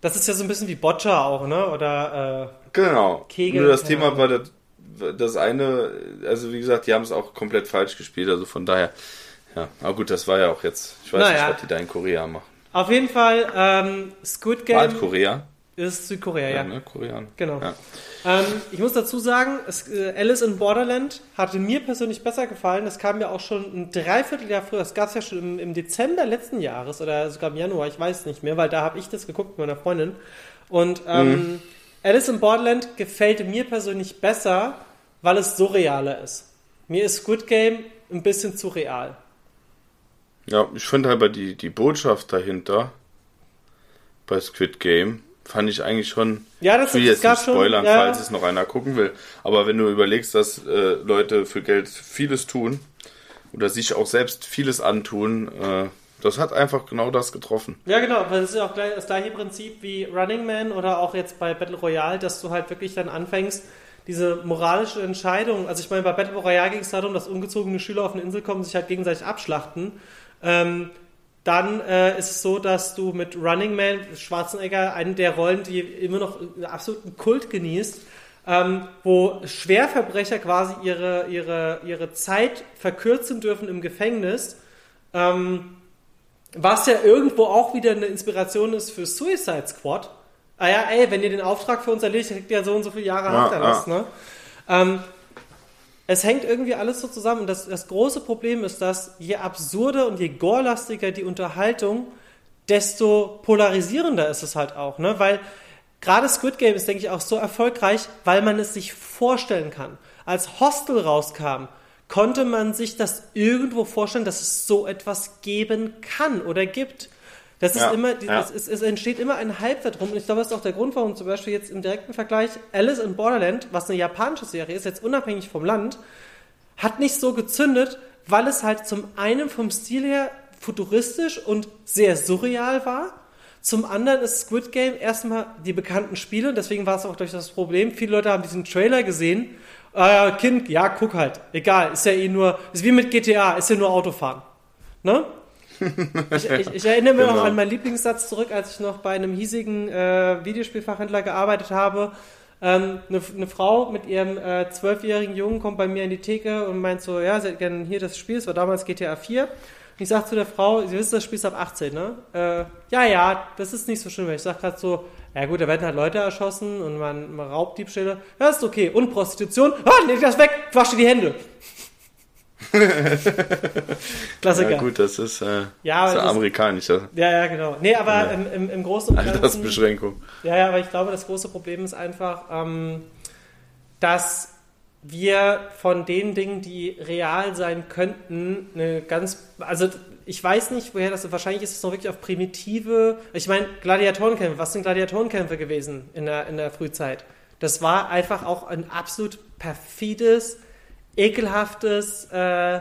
das ist ja so ein bisschen wie Boccia auch, ne? Oder äh, genau. Kegel. Nur das Thema war das, das eine, also wie gesagt, die haben es auch komplett falsch gespielt, also von daher, ja. Aber gut, das war ja auch jetzt, ich weiß naja. nicht, was die da in Korea machen. Auf jeden Fall, ähm, Squid Game. Nordkorea. Ist Südkorea, ja. ja. Ne, Korean. Genau. Ja. Ähm, ich muss dazu sagen, es, äh, Alice in Borderland hatte mir persönlich besser gefallen. Das kam ja auch schon ein Dreivierteljahr früher. Das gab es ja schon im, im Dezember letzten Jahres oder sogar im Januar, ich weiß nicht mehr, weil da habe ich das geguckt mit meiner Freundin. Und ähm, mhm. Alice in Borderland gefällt mir persönlich besser, weil es surrealer ist. Mir ist Squid Game ein bisschen zu real. Ja, ich finde aber die, die Botschaft dahinter bei Squid Game fand ich eigentlich schon, ja, das ich will jetzt nicht spoilern, schon, ja. falls es noch einer gucken will. Aber wenn du überlegst, dass äh, Leute für Geld vieles tun oder sich auch selbst vieles antun, äh, das hat einfach genau das getroffen. Ja, genau. Das ist ja auch das gleiche Prinzip wie Running Man oder auch jetzt bei Battle Royale, dass du halt wirklich dann anfängst, diese moralische Entscheidung, also ich meine, bei Battle Royale ging es darum, dass ungezogene Schüler auf eine Insel kommen und sich halt gegenseitig abschlachten. Ähm, Dann äh, ist es so, dass du mit Running Man, Schwarzenegger, eine der Rollen, die immer noch absoluten Kult genießt, ähm, wo Schwerverbrecher quasi ihre, ihre, ihre Zeit verkürzen dürfen im Gefängnis, ähm, was ja irgendwo auch wieder eine Inspiration ist für Suicide Squad. Ah ja, ey, wenn ihr den Auftrag für uns erledigt, kriegt ihr ja so und so viele Jahre Haft. Ja, ja. ne? ähm, Es hängt irgendwie alles so zusammen. Und das, das große Problem ist, dass je absurder und je gorelastiger die Unterhaltung, desto polarisierender ist es halt auch. Ne? Weil gerade Squid Game ist, denke ich, auch so erfolgreich, weil man es sich vorstellen kann. Als Hostel rauskam, konnte man sich das irgendwo vorstellen, dass es so etwas geben kann oder gibt. Das ist ja, immer, ja. Das ist, es entsteht immer ein Hype darum. Und ich glaube, das ist auch der Grund, warum zum Beispiel jetzt im direkten Vergleich Alice in Borderland, was eine japanische Serie ist, jetzt unabhängig vom Land, hat nicht so gezündet, weil es halt zum einen vom Stil her futuristisch und sehr surreal war. Zum anderen ist Squid Game erstmal die bekannten Spiele, und deswegen war es auch durch das Problem. Viele Leute haben diesen Trailer gesehen. Äh, Kind, ja, guck halt. Egal, ist ja eh nur, ist wie mit G T A, ist ja nur Autofahren. Ne? Ich, ich, ich erinnere mich genau. noch an meinen Lieblingssatz zurück, als ich noch bei einem hiesigen äh, Videospielfachhändler gearbeitet habe. Ähm, eine, eine Frau mit ihrem zwölfjährigen äh, Jungen kommt bei mir in die Theke und meint so, ja, sie hätte gerne hier das Spiel, es war damals G T A vier. Und Ich sag zu der Frau, Sie wissen, das Spiel ist ab achtzehn, ne? Äh, ja, ja, das ist nicht so schlimm. Ich sag grad so, ja gut, da werden halt Leute erschossen und man, man raubt Diebstähle. Ja, ist okay. Und Prostitution? Ah, leg das weg, wasche die Hände. Klassiker. Ja gut, das ist, äh, ja, ist ja amerikanisch. Ja, ja, genau. Nee, aber ja. im, im, im Großen und Ganzen... Altersbeschränkung. Ja, ja, aber ich glaube, das große Problem ist einfach, ähm, dass wir von den Dingen, die real sein könnten, eine ganz... Also ich weiß nicht, woher das... Wahrscheinlich ist es noch wirklich auf primitive... Ich meine, Gladiatorenkämpfe. Was sind Gladiatorenkämpfe gewesen in der, in der Frühzeit? Das war einfach auch ein absolut perfides... ekelhaftes, äh,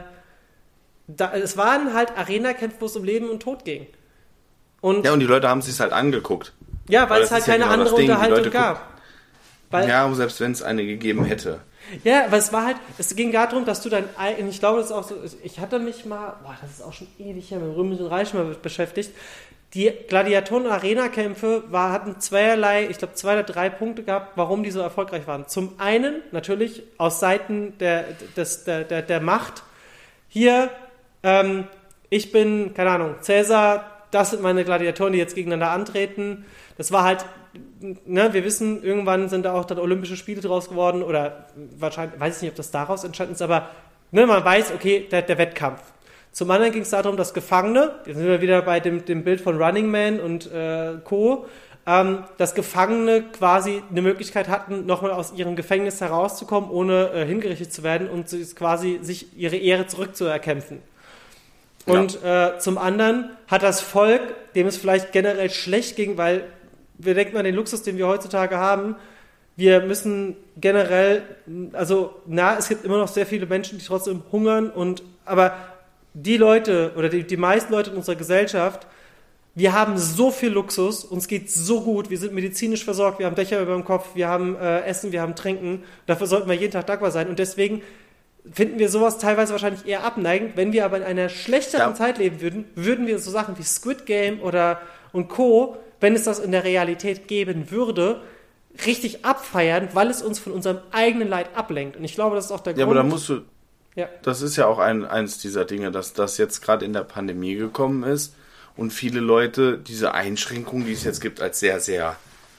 da, es waren halt Arena-Kämpfe, wo es um Leben und Tod ging. Und ja, und die Leute haben es sich halt angeguckt. Ja, weil, weil es halt keine ja genau andere Ding, Unterhaltung gab. Weil, ja, selbst wenn es eine gegeben hätte. Ja, aber es war halt, es ging gar darum, dass du dein eigen, ich glaube, das ist auch so, ich hatte mich mal, boah, das ist auch schon ewig her, mit dem Römischen Reich mal beschäftigt, die Gladiatoren- und Arena-Kämpfe war, hatten zweierlei, ich glaube zwei oder drei Punkte gehabt, warum die so erfolgreich waren. Zum einen natürlich aus Seiten der, des, der, der, der Macht. Hier, ähm, ich bin, keine Ahnung, Cäsar, das sind meine Gladiatoren, die jetzt gegeneinander antreten. Das war halt, ne, wir wissen, irgendwann sind da auch dann Olympische Spiele draus geworden oder wahrscheinlich, weiß ich nicht, ob das daraus entstanden ist, aber ne, man weiß, okay, der, der Wettkampf. Zum anderen ging es darum, dass Gefangene, jetzt sind wir wieder bei dem, dem Bild von Running Man und äh, Co., ähm, dass Gefangene quasi eine Möglichkeit hatten, nochmal aus ihrem Gefängnis herauszukommen, ohne äh, hingerichtet zu werden und sie, quasi sich ihre Ehre zurückzuerkämpfen. Und ja. äh, zum anderen hat das Volk, dem es vielleicht generell schlecht ging, weil wir denken an den Luxus, den wir heutzutage haben, wir müssen generell, also na, es gibt immer noch sehr viele Menschen, die trotzdem hungern und, aber die Leute oder die, die meisten Leute in unserer Gesellschaft, wir haben so viel Luxus, uns geht so gut, wir sind medizinisch versorgt, wir haben Dächer über dem Kopf, wir haben äh, Essen, wir haben Trinken, dafür sollten wir jeden Tag dankbar sein und deswegen finden wir sowas teilweise wahrscheinlich eher abneigend, wenn wir aber in einer schlechteren ja. Zeit leben würden, würden wir so Sachen wie Squid Game oder und Co., wenn es das in der Realität geben würde, richtig abfeiern, weil es uns von unserem eigenen Leid ablenkt und ich glaube, das ist auch der ja, Grund. Ja, aber da musst du Ja. Das ist ja auch ein, eins dieser Dinge, dass das jetzt gerade in der Pandemie gekommen ist und viele Leute diese Einschränkungen, die es jetzt gibt, als sehr, sehr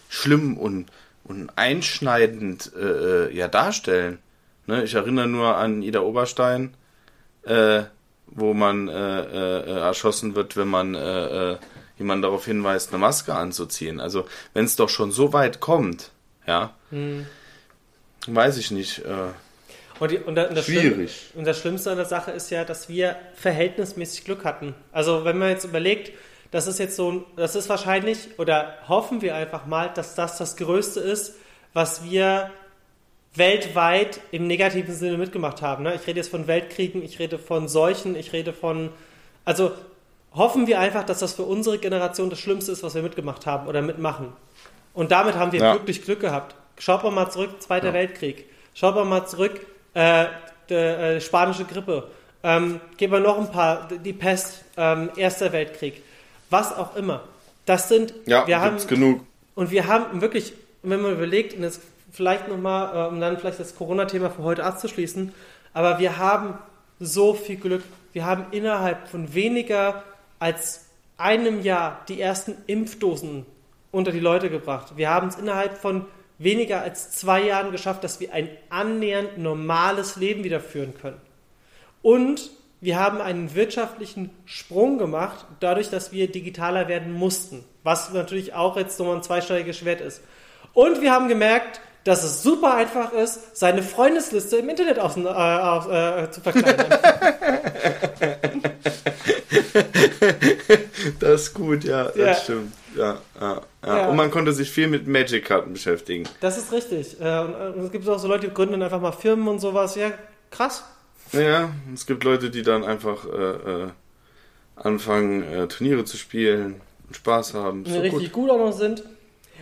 schlimm und, und einschneidend äh, ja darstellen. Ne? Ich erinnere nur an Ida Oberstein, äh, wo man äh, äh, erschossen wird, wenn man äh, äh, jemanden darauf hinweist, eine Maske anzuziehen. Also wenn es doch schon so weit kommt, ja, hm. weiß ich nicht, äh, Und, die, und, das Schwierig. Schlimm, und das Schlimmste an der Sache ist ja, dass wir verhältnismäßig Glück hatten. Also wenn man jetzt überlegt, das ist jetzt so, das ist wahrscheinlich, oder hoffen wir einfach mal, dass das das Größte ist, was wir weltweit im negativen Sinne mitgemacht haben. Ich rede jetzt von Weltkriegen, ich rede von Seuchen, ich rede von, also hoffen wir einfach, dass das für unsere Generation das Schlimmste ist, was wir mitgemacht haben oder mitmachen. Und damit haben wir ja. wirklich Glück gehabt. Schaut mal zurück, Zweiter ja. Weltkrieg. Schaut mal zurück, Äh, de, äh, spanische Grippe, ähm, geben wir noch ein paar, die Pest, ähm, Erster Weltkrieg, was auch immer. Das sind, ja, wir haben, genug. Und wir haben wirklich, wenn man überlegt, und jetzt vielleicht nochmal, äh, um dann vielleicht das Corona-Thema für heute abzuschließen, aber wir haben so viel Glück, wir haben innerhalb von weniger als einem Jahr die ersten Impfdosen unter die Leute gebracht. Wir haben es innerhalb von weniger als zwei Jahren geschafft, dass wir ein annähernd normales Leben wieder führen können. Und wir haben einen wirtschaftlichen Sprung gemacht, dadurch, dass wir digitaler werden mussten, was natürlich auch jetzt nochmal ein zweischneidiges Schwert ist. Und wir haben gemerkt, dass es super einfach ist, seine Freundesliste im Internet aus, äh, aus, äh, zu verkleinern. Das ist gut, ja, das ja. stimmt. Ja, ja, ja. Ja. Und man konnte sich viel mit Magic-Karten beschäftigen. Das ist richtig. Und es gibt auch so Leute, die gründen einfach mal Firmen und sowas. Ja, krass. Ja, es gibt Leute, die dann einfach äh, anfangen, äh, Turniere zu spielen und Spaß haben. Und so richtig gut. gut auch noch sind.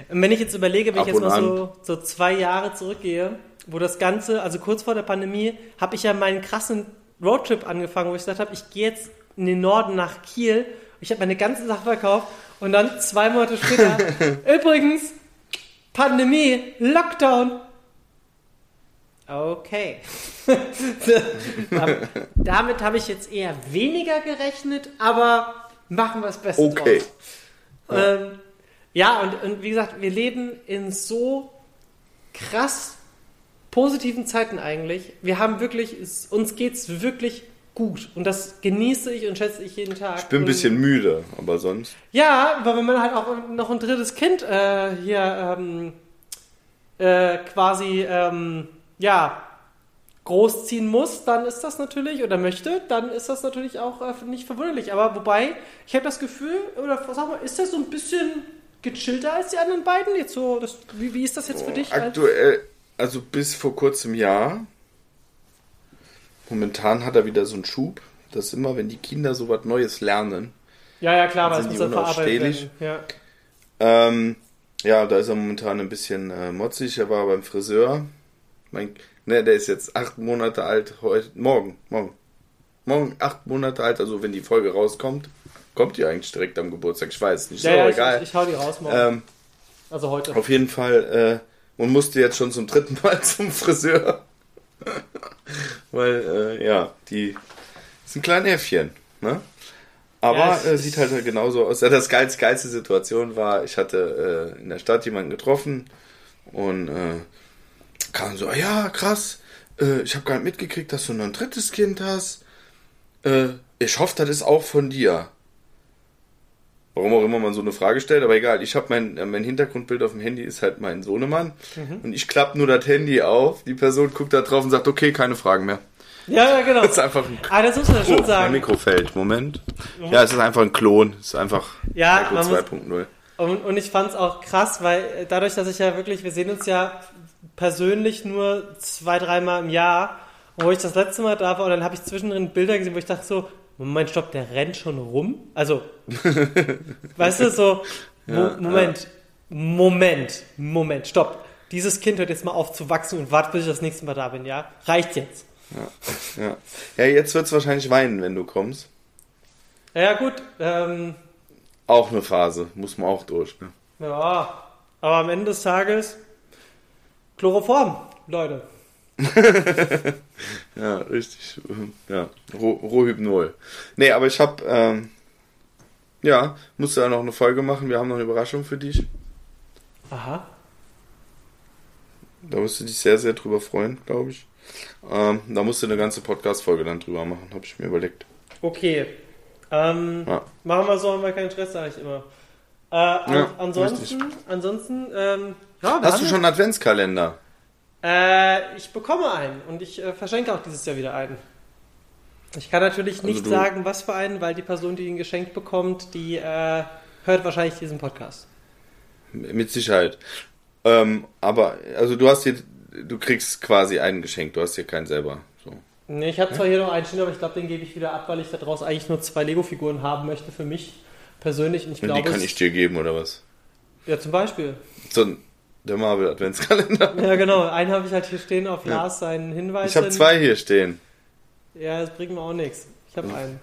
Und wenn ich jetzt überlege, wenn Ab ich jetzt mal so, so zwei Jahre zurückgehe, wo das Ganze, also kurz vor der Pandemie, habe ich ja meinen krassen Roadtrip angefangen, wo ich gesagt habe, ich gehe jetzt in den Norden nach Kiel. Ich habe meine ganzen Sachen verkauft und dann zwei Monate später, übrigens, Pandemie, Lockdown. Okay. Damit habe ich jetzt eher weniger gerechnet, aber machen wir es besser. Okay. Ja. Ähm, ja, und, und wie gesagt, wir leben in so krass positiven Zeiten eigentlich. Wir haben wirklich, es, uns geht's wirklich gut. Und das genieße ich und schätze ich jeden Tag. Ich bin ein bisschen und, müde, aber sonst. Ja, weil wenn man halt auch noch ein drittes Kind äh, hier ähm, äh, quasi ähm, ja, großziehen muss, dann ist das natürlich, oder möchte, dann ist das natürlich auch äh, nicht verwunderlich. Aber wobei, ich habe das Gefühl, oder sag mal, ist das so ein bisschen gechillter als die anderen beiden? Jetzt so, das, wie, wie ist das jetzt für dich? Aktuell, also bis vor kurzem ja. Momentan hat er wieder so einen Schub, dass immer, wenn die Kinder so was Neues lernen, ja, ja, klar, weil es muss dann verarbeitet werden. Ja. Ähm, ja, da ist er momentan ein bisschen äh, motzig. Er war beim Friseur. Mein, ne, der ist jetzt acht Monate alt. Heute, morgen, morgen, morgen acht Monate alt. Also wenn die Folge rauskommt, kommt die eigentlich direkt am Geburtstag. Ich weiß nicht, ja, so, ja, aber ich, egal. Ich, ich hau die raus morgen. Ähm, also heute. Auf jeden Fall. Äh, man musste jetzt schon zum dritten Mal zum Friseur. Weil, äh, ja, die ist ein kleines Äffchen, ne? Aber ja, äh, sieht halt genauso aus. Ja, das geilste, geilste Situation war, ich hatte äh, in der Stadt jemanden getroffen und äh, kam so, ja, krass, äh, ich habe gar nicht mitgekriegt, dass du noch ein drittes Kind hast. Äh, ich hoffe, das ist auch von dir. Warum auch immer man so eine Frage stellt, aber egal. Ich habe mein, mein Hintergrundbild auf dem Handy, ist halt mein Sohnemann. Mhm. Und ich klappe nur das Handy auf. Die Person guckt da drauf und sagt, okay, keine Fragen mehr. Ja, ja, genau. Das ist einfach ein ah, das muss man schon oh, sagen. Mein Mikro fällt. Moment. Mhm. Ja, es ist einfach ein Klon. Es ist einfach ja, zwei Punkt null. Und, und ich fand es auch krass, weil dadurch, dass ich ja wirklich, wir sehen uns ja persönlich nur zwei, dreimal im Jahr, wo ich das letzte Mal da war und dann habe ich zwischendrin Bilder gesehen, wo ich dachte so, Moment, stopp, der rennt schon rum? Also, weißt du, so, Mo- ja, Moment, ja. Moment, Moment, stopp. Dieses Kind hört jetzt mal auf zu wachsen und wartet, bis ich das nächste Mal da bin, ja? Reicht jetzt. Ja, ja. Ja, jetzt wird es wahrscheinlich weinen, wenn du kommst. Ja, gut. Ähm, auch eine Phase, muss man auch durch, ne? Ja, aber am Ende des Tages Chloroform, Leute. Ja, richtig. Ja, Roh- Rohhypnol. Nee, aber ich hab, ähm, ja, musste ja noch eine Folge machen. Wir haben noch eine Überraschung für dich. Aha. Da wirst du dich sehr, sehr drüber freuen, glaube ich. Ähm, da musst du eine ganze Podcast-Folge dann drüber machen, habe ich mir überlegt. Okay. Ähm, ja. Machen wir so, haben wir keinen Stress, sage ich immer. Äh, an- ja, ansonsten, ansonsten, ähm, ja, hast du schon einen Adventskalender? Äh, ich bekomme einen und ich äh, verschenke auch dieses Jahr wieder einen. Ich kann natürlich nicht also sagen, was für einen, weil die Person, die ihn geschenkt bekommt, die äh, hört wahrscheinlich diesen Podcast. Mit Sicherheit. Ähm, aber, also du hast hier, du kriegst quasi einen geschenkt, du hast hier keinen selber. So. Nee, ich habe zwar hier noch einen stehen, aber ich glaube, den gebe ich wieder ab, weil ich daraus eigentlich nur zwei Lego-Figuren haben möchte für mich persönlich. Und ich glaub, die kann ich dir geben, oder was? Ja, zum Beispiel. So ein Der Marvel-Adventskalender. Ja, genau. Einen habe ich halt hier stehen auf ja. Lars seinen Hinweis. Ich habe zwei hier stehen. Ja, das bringt mir auch nichts. Ich habe einen.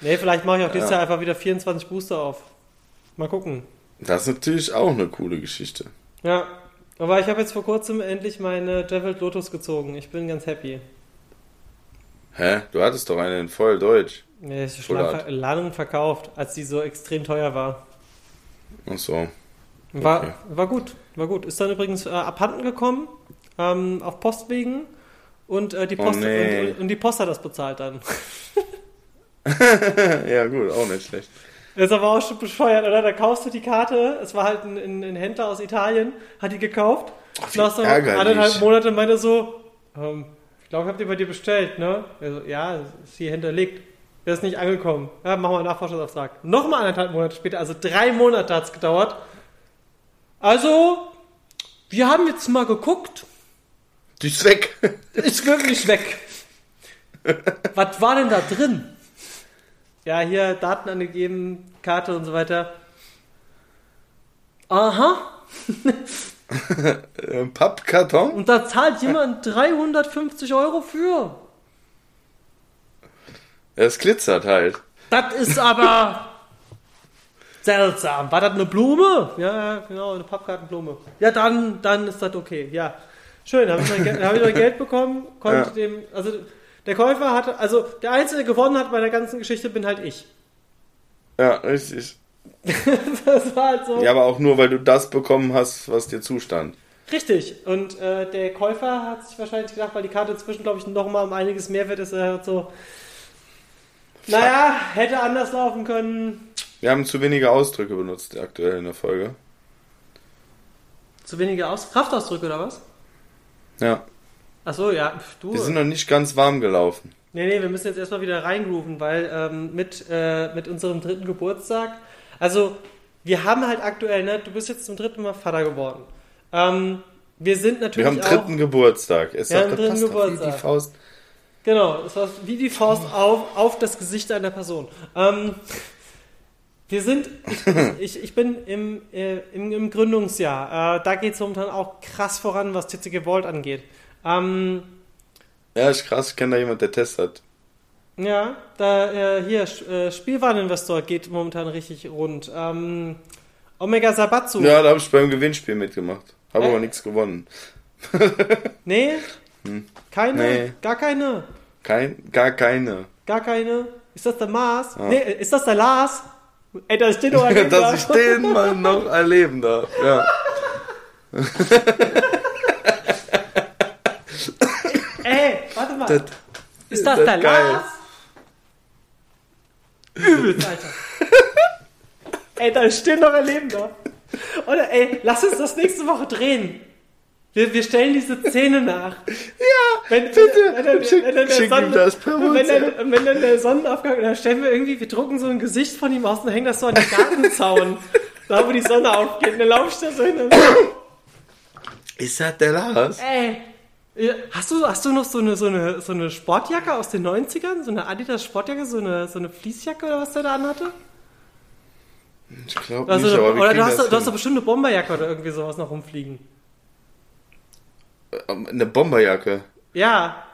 Nee, vielleicht mache ich auch dieses ja. Jahr einfach wieder vierundzwanzig Booster auf. Mal gucken. Das ist natürlich auch eine coole Geschichte. Ja, aber ich habe jetzt vor kurzem endlich meine Devil Lotus gezogen. Ich bin ganz happy. Hä? Du hattest doch eine in voll Deutsch. Nee, ich habe schon eine Ladung verkauft, als die so extrem teuer war. Ach so. War, okay. war gut, war gut. Ist dann übrigens äh, abhanden gekommen, ähm, auf Postwegen und, äh, die Post, oh, nee. und, und die Post hat das bezahlt dann. Ja gut, auch nicht schlecht. Ist aber auch schon bescheuert, oder? Da kaufst du die Karte, es war halt ein, ein, ein Händler aus Italien, hat die gekauft. Ach, nach so anderthalb Monate meinte so, ähm, ich glaube, ich habe die bei dir bestellt, ne? Also, ja, ist hier hinterlegt. Der ist nicht angekommen. Ja, machen wir einen Nachforschungsauftrag. Nochmal anderthalb Monate später, also drei Monate hat es gedauert. Also, wir haben jetzt mal geguckt. Die ist weg. Ist wirklich weg. Was war denn da drin? Ja, hier Daten angegeben, Karte und so weiter. Aha. Pappkarton? Und da zahlt jemand dreihundertfünfzig Euro für. Es glitzert halt. Das ist aber... seltsam. War das eine Blume? Ja, genau, eine Pappkartenblume. Ja, dann, dann ist das okay, ja. Schön, habe ich, hab ich mein Geld bekommen, konnte ja. dem, also der Käufer hatte, also der Einzige, der gewonnen hat bei der ganzen Geschichte, bin halt ich. Ja, richtig. Das war halt so. Ja, aber auch nur, weil du das bekommen hast, was dir zustand. Richtig, und äh, der Käufer hat sich wahrscheinlich gedacht, weil die Karte inzwischen, glaube ich, nochmal um einiges mehr wert ist, er hat so, Fuck. naja, hätte anders laufen können. Wir haben zu wenige Ausdrücke benutzt, aktuell in der Folge. Zu wenige Aus- Kraftausdrücke, oder was? Ja. Achso, ja, du. Wir sind noch nicht ganz warm gelaufen. Nee, nee, wir müssen jetzt erstmal wieder reingrooven, weil ähm, mit, äh, mit unserem dritten Geburtstag, also wir haben halt aktuell, ne, du bist jetzt zum dritten Mal Vater geworden. Ähm, wir sind natürlich auch... Wir haben den dritten Geburtstag. Es wir sagt, haben den dritten Geburtstag. Wie die Faust. Genau, es war wie die Faust auf, auf das Gesicht einer Person. Ähm, wir sind... Ich, ich, ich bin im, äh, im, im Gründungsjahr. Äh, da geht es momentan auch krass voran, was T C G Vault angeht. Ähm, ja, ist krass. Ich kenne da jemanden, der Test hat. Ja, da äh, hier, äh, Spielwareninvestor geht momentan richtig rund. Ähm, Omega Sabatsu. Ja, da habe ich beim Gewinnspiel mitgemacht. Habe äh? aber nichts gewonnen. Nee? Hm. Keine? Nee. Gar keine? Kein, gar keine. Gar keine? Ist das der Mars? Ah. Nee, ist das der Lars? Ey, dass ich den noch erleben darf. Dass ich den mal noch erleben darf, ja. Ey, warte mal. Das, ist das, das der geil. Lars? Übelst, Alter. Ey, da stehen noch Erleben da. Oder ey, lass uns das nächste Woche drehen. Wir, wir stellen diese Szene nach. Ja, wenn, bitte. Wenn, wenn, schick, wenn dann der schick Sonnen, ihm das per Wunsch. Wenn, dann, wenn dann der Sonnenaufgang, dann stellen wir irgendwie, wir drucken so ein Gesicht von ihm aus und hängen das so an den Gartenzaun. Da, wo die Sonne aufgeht. Und dann laufst du da so hin. Und ist das der Lars? Ey. Hast du, hast du noch so eine, so, eine, so eine Sportjacke aus den neunzigern? So eine Adidas Sportjacke? So eine, so eine Fließjacke oder was der da anhatte? Ich glaube also, nicht, aber wir Oder du hast, du hast doch bestimmt eine Bomberjacke oder irgendwie sowas noch rumfliegen. Eine Bomberjacke? Ja.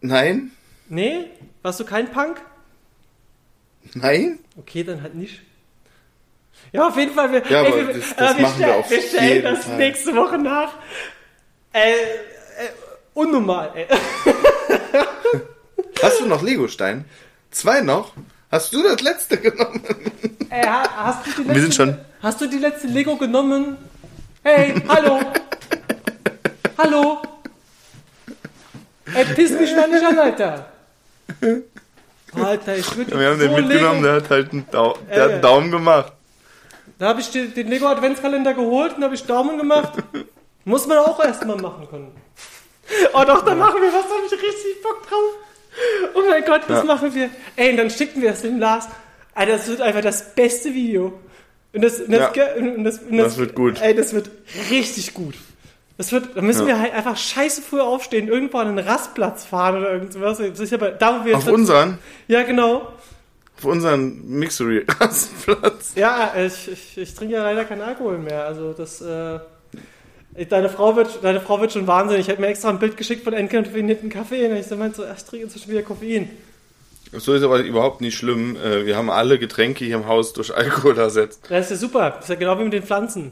Nein? Nee? Warst du kein Punk? Nein. Okay, dann halt nicht. Ja, auf jeden Fall. Wir, ja, ey, aber wir, das, das wir machen stellen, wir auf Wir stellen das Fall. nächste Woche nach. Äh, äh unnormal, ey. Hast du noch Legostein? Zwei noch? Hast du das letzte genommen? Ey, hast du die letzte, Wir sind schon. Hast du die letzte Lego genommen? Hey, hallo. Hallo. Ey, piss mich mal nicht an, Alter. Alter, ich würde... Ja, wir haben so den mitgenommen, Lego. der hat halt einen, Dau- der hat einen Daumen gemacht. Da habe ich den, den Lego Adventskalender geholt und habe ich Daumen gemacht. Muss man auch erstmal machen können. Oh doch, dann machen wir was, da habe ich richtig Bock drauf. Oh mein Gott, was ja. machen wir? Ey, und dann schicken wir es dem Lars. Alter, das wird einfach das beste Video. Und das, und das, ja, und das, und das, das wird gut. Ey, das wird richtig gut. Das wird, da müssen ja. wir halt einfach scheiße früh aufstehen, irgendwo an einen Rastplatz fahren oder irgendwas. Da, wo wir Auf unseren? Ja, genau. Auf unseren Mixery-Rastplatz. Ja, ich, ich, ich trinke ja leider keinen Alkohol mehr. Also das... Äh, deine, Frau wird, deine Frau wird schon wahnsinnig. Ich hätte mir extra ein Bild geschickt von entkoffeinierten Kaffee. Und ich so meinte so, ach, ich trinke inzwischen wieder Koffein. So ist aber überhaupt nicht schlimm. Wir haben alle Getränke hier im Haus durch Alkohol ersetzt. Das ist ja super. Das ist ja genau wie mit den Pflanzen.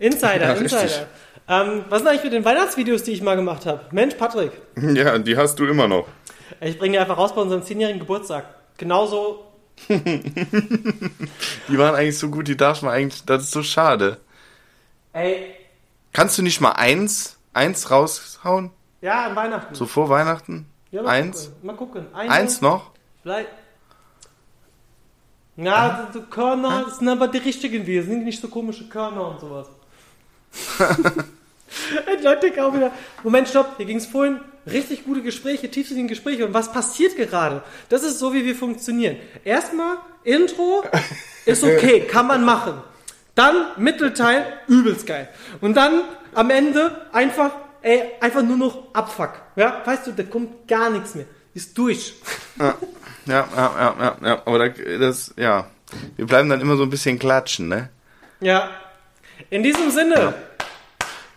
Insider, ja, Insider. Ähm, was ist denn eigentlich mit den Weihnachtsvideos, die ich mal gemacht habe? Mensch, Patrick. Ja, die hast du immer noch. Ich bringe die einfach raus bei unserem zehnjährigen Geburtstag. Genauso. Die waren eigentlich so gut, die darf man eigentlich... Das ist so schade. Ey. Kannst du nicht mal eins, eins raushauen? Ja, an Weihnachten. So vor Weihnachten? Ja, mal eins. Gucken. Mal gucken. Eine, eins noch? Vielleicht. Na, ah. so Körner ah. sind aber die richtigen wir. Sind nicht so komische Körner und sowas. Die Leute kaum wieder. Moment, stopp. Hier ging es vorhin. Richtig gute Gespräche, tiefsinnige Gespräche. Und was passiert gerade? Das ist so, wie wir funktionieren. Erstmal Intro ist okay, kann man machen. Dann Mittelteil, übelst geil. Und dann am Ende einfach, ey, einfach nur noch Abfuck. Ja, weißt du, da kommt gar nichts mehr. Ist durch. Ja, ja, ja, ja, ja. Aber das, ja. Wir bleiben dann immer so ein bisschen klatschen, ne? Ja. In diesem Sinne.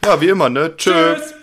Ja, wie immer, ne? Tschüss. Tschüss.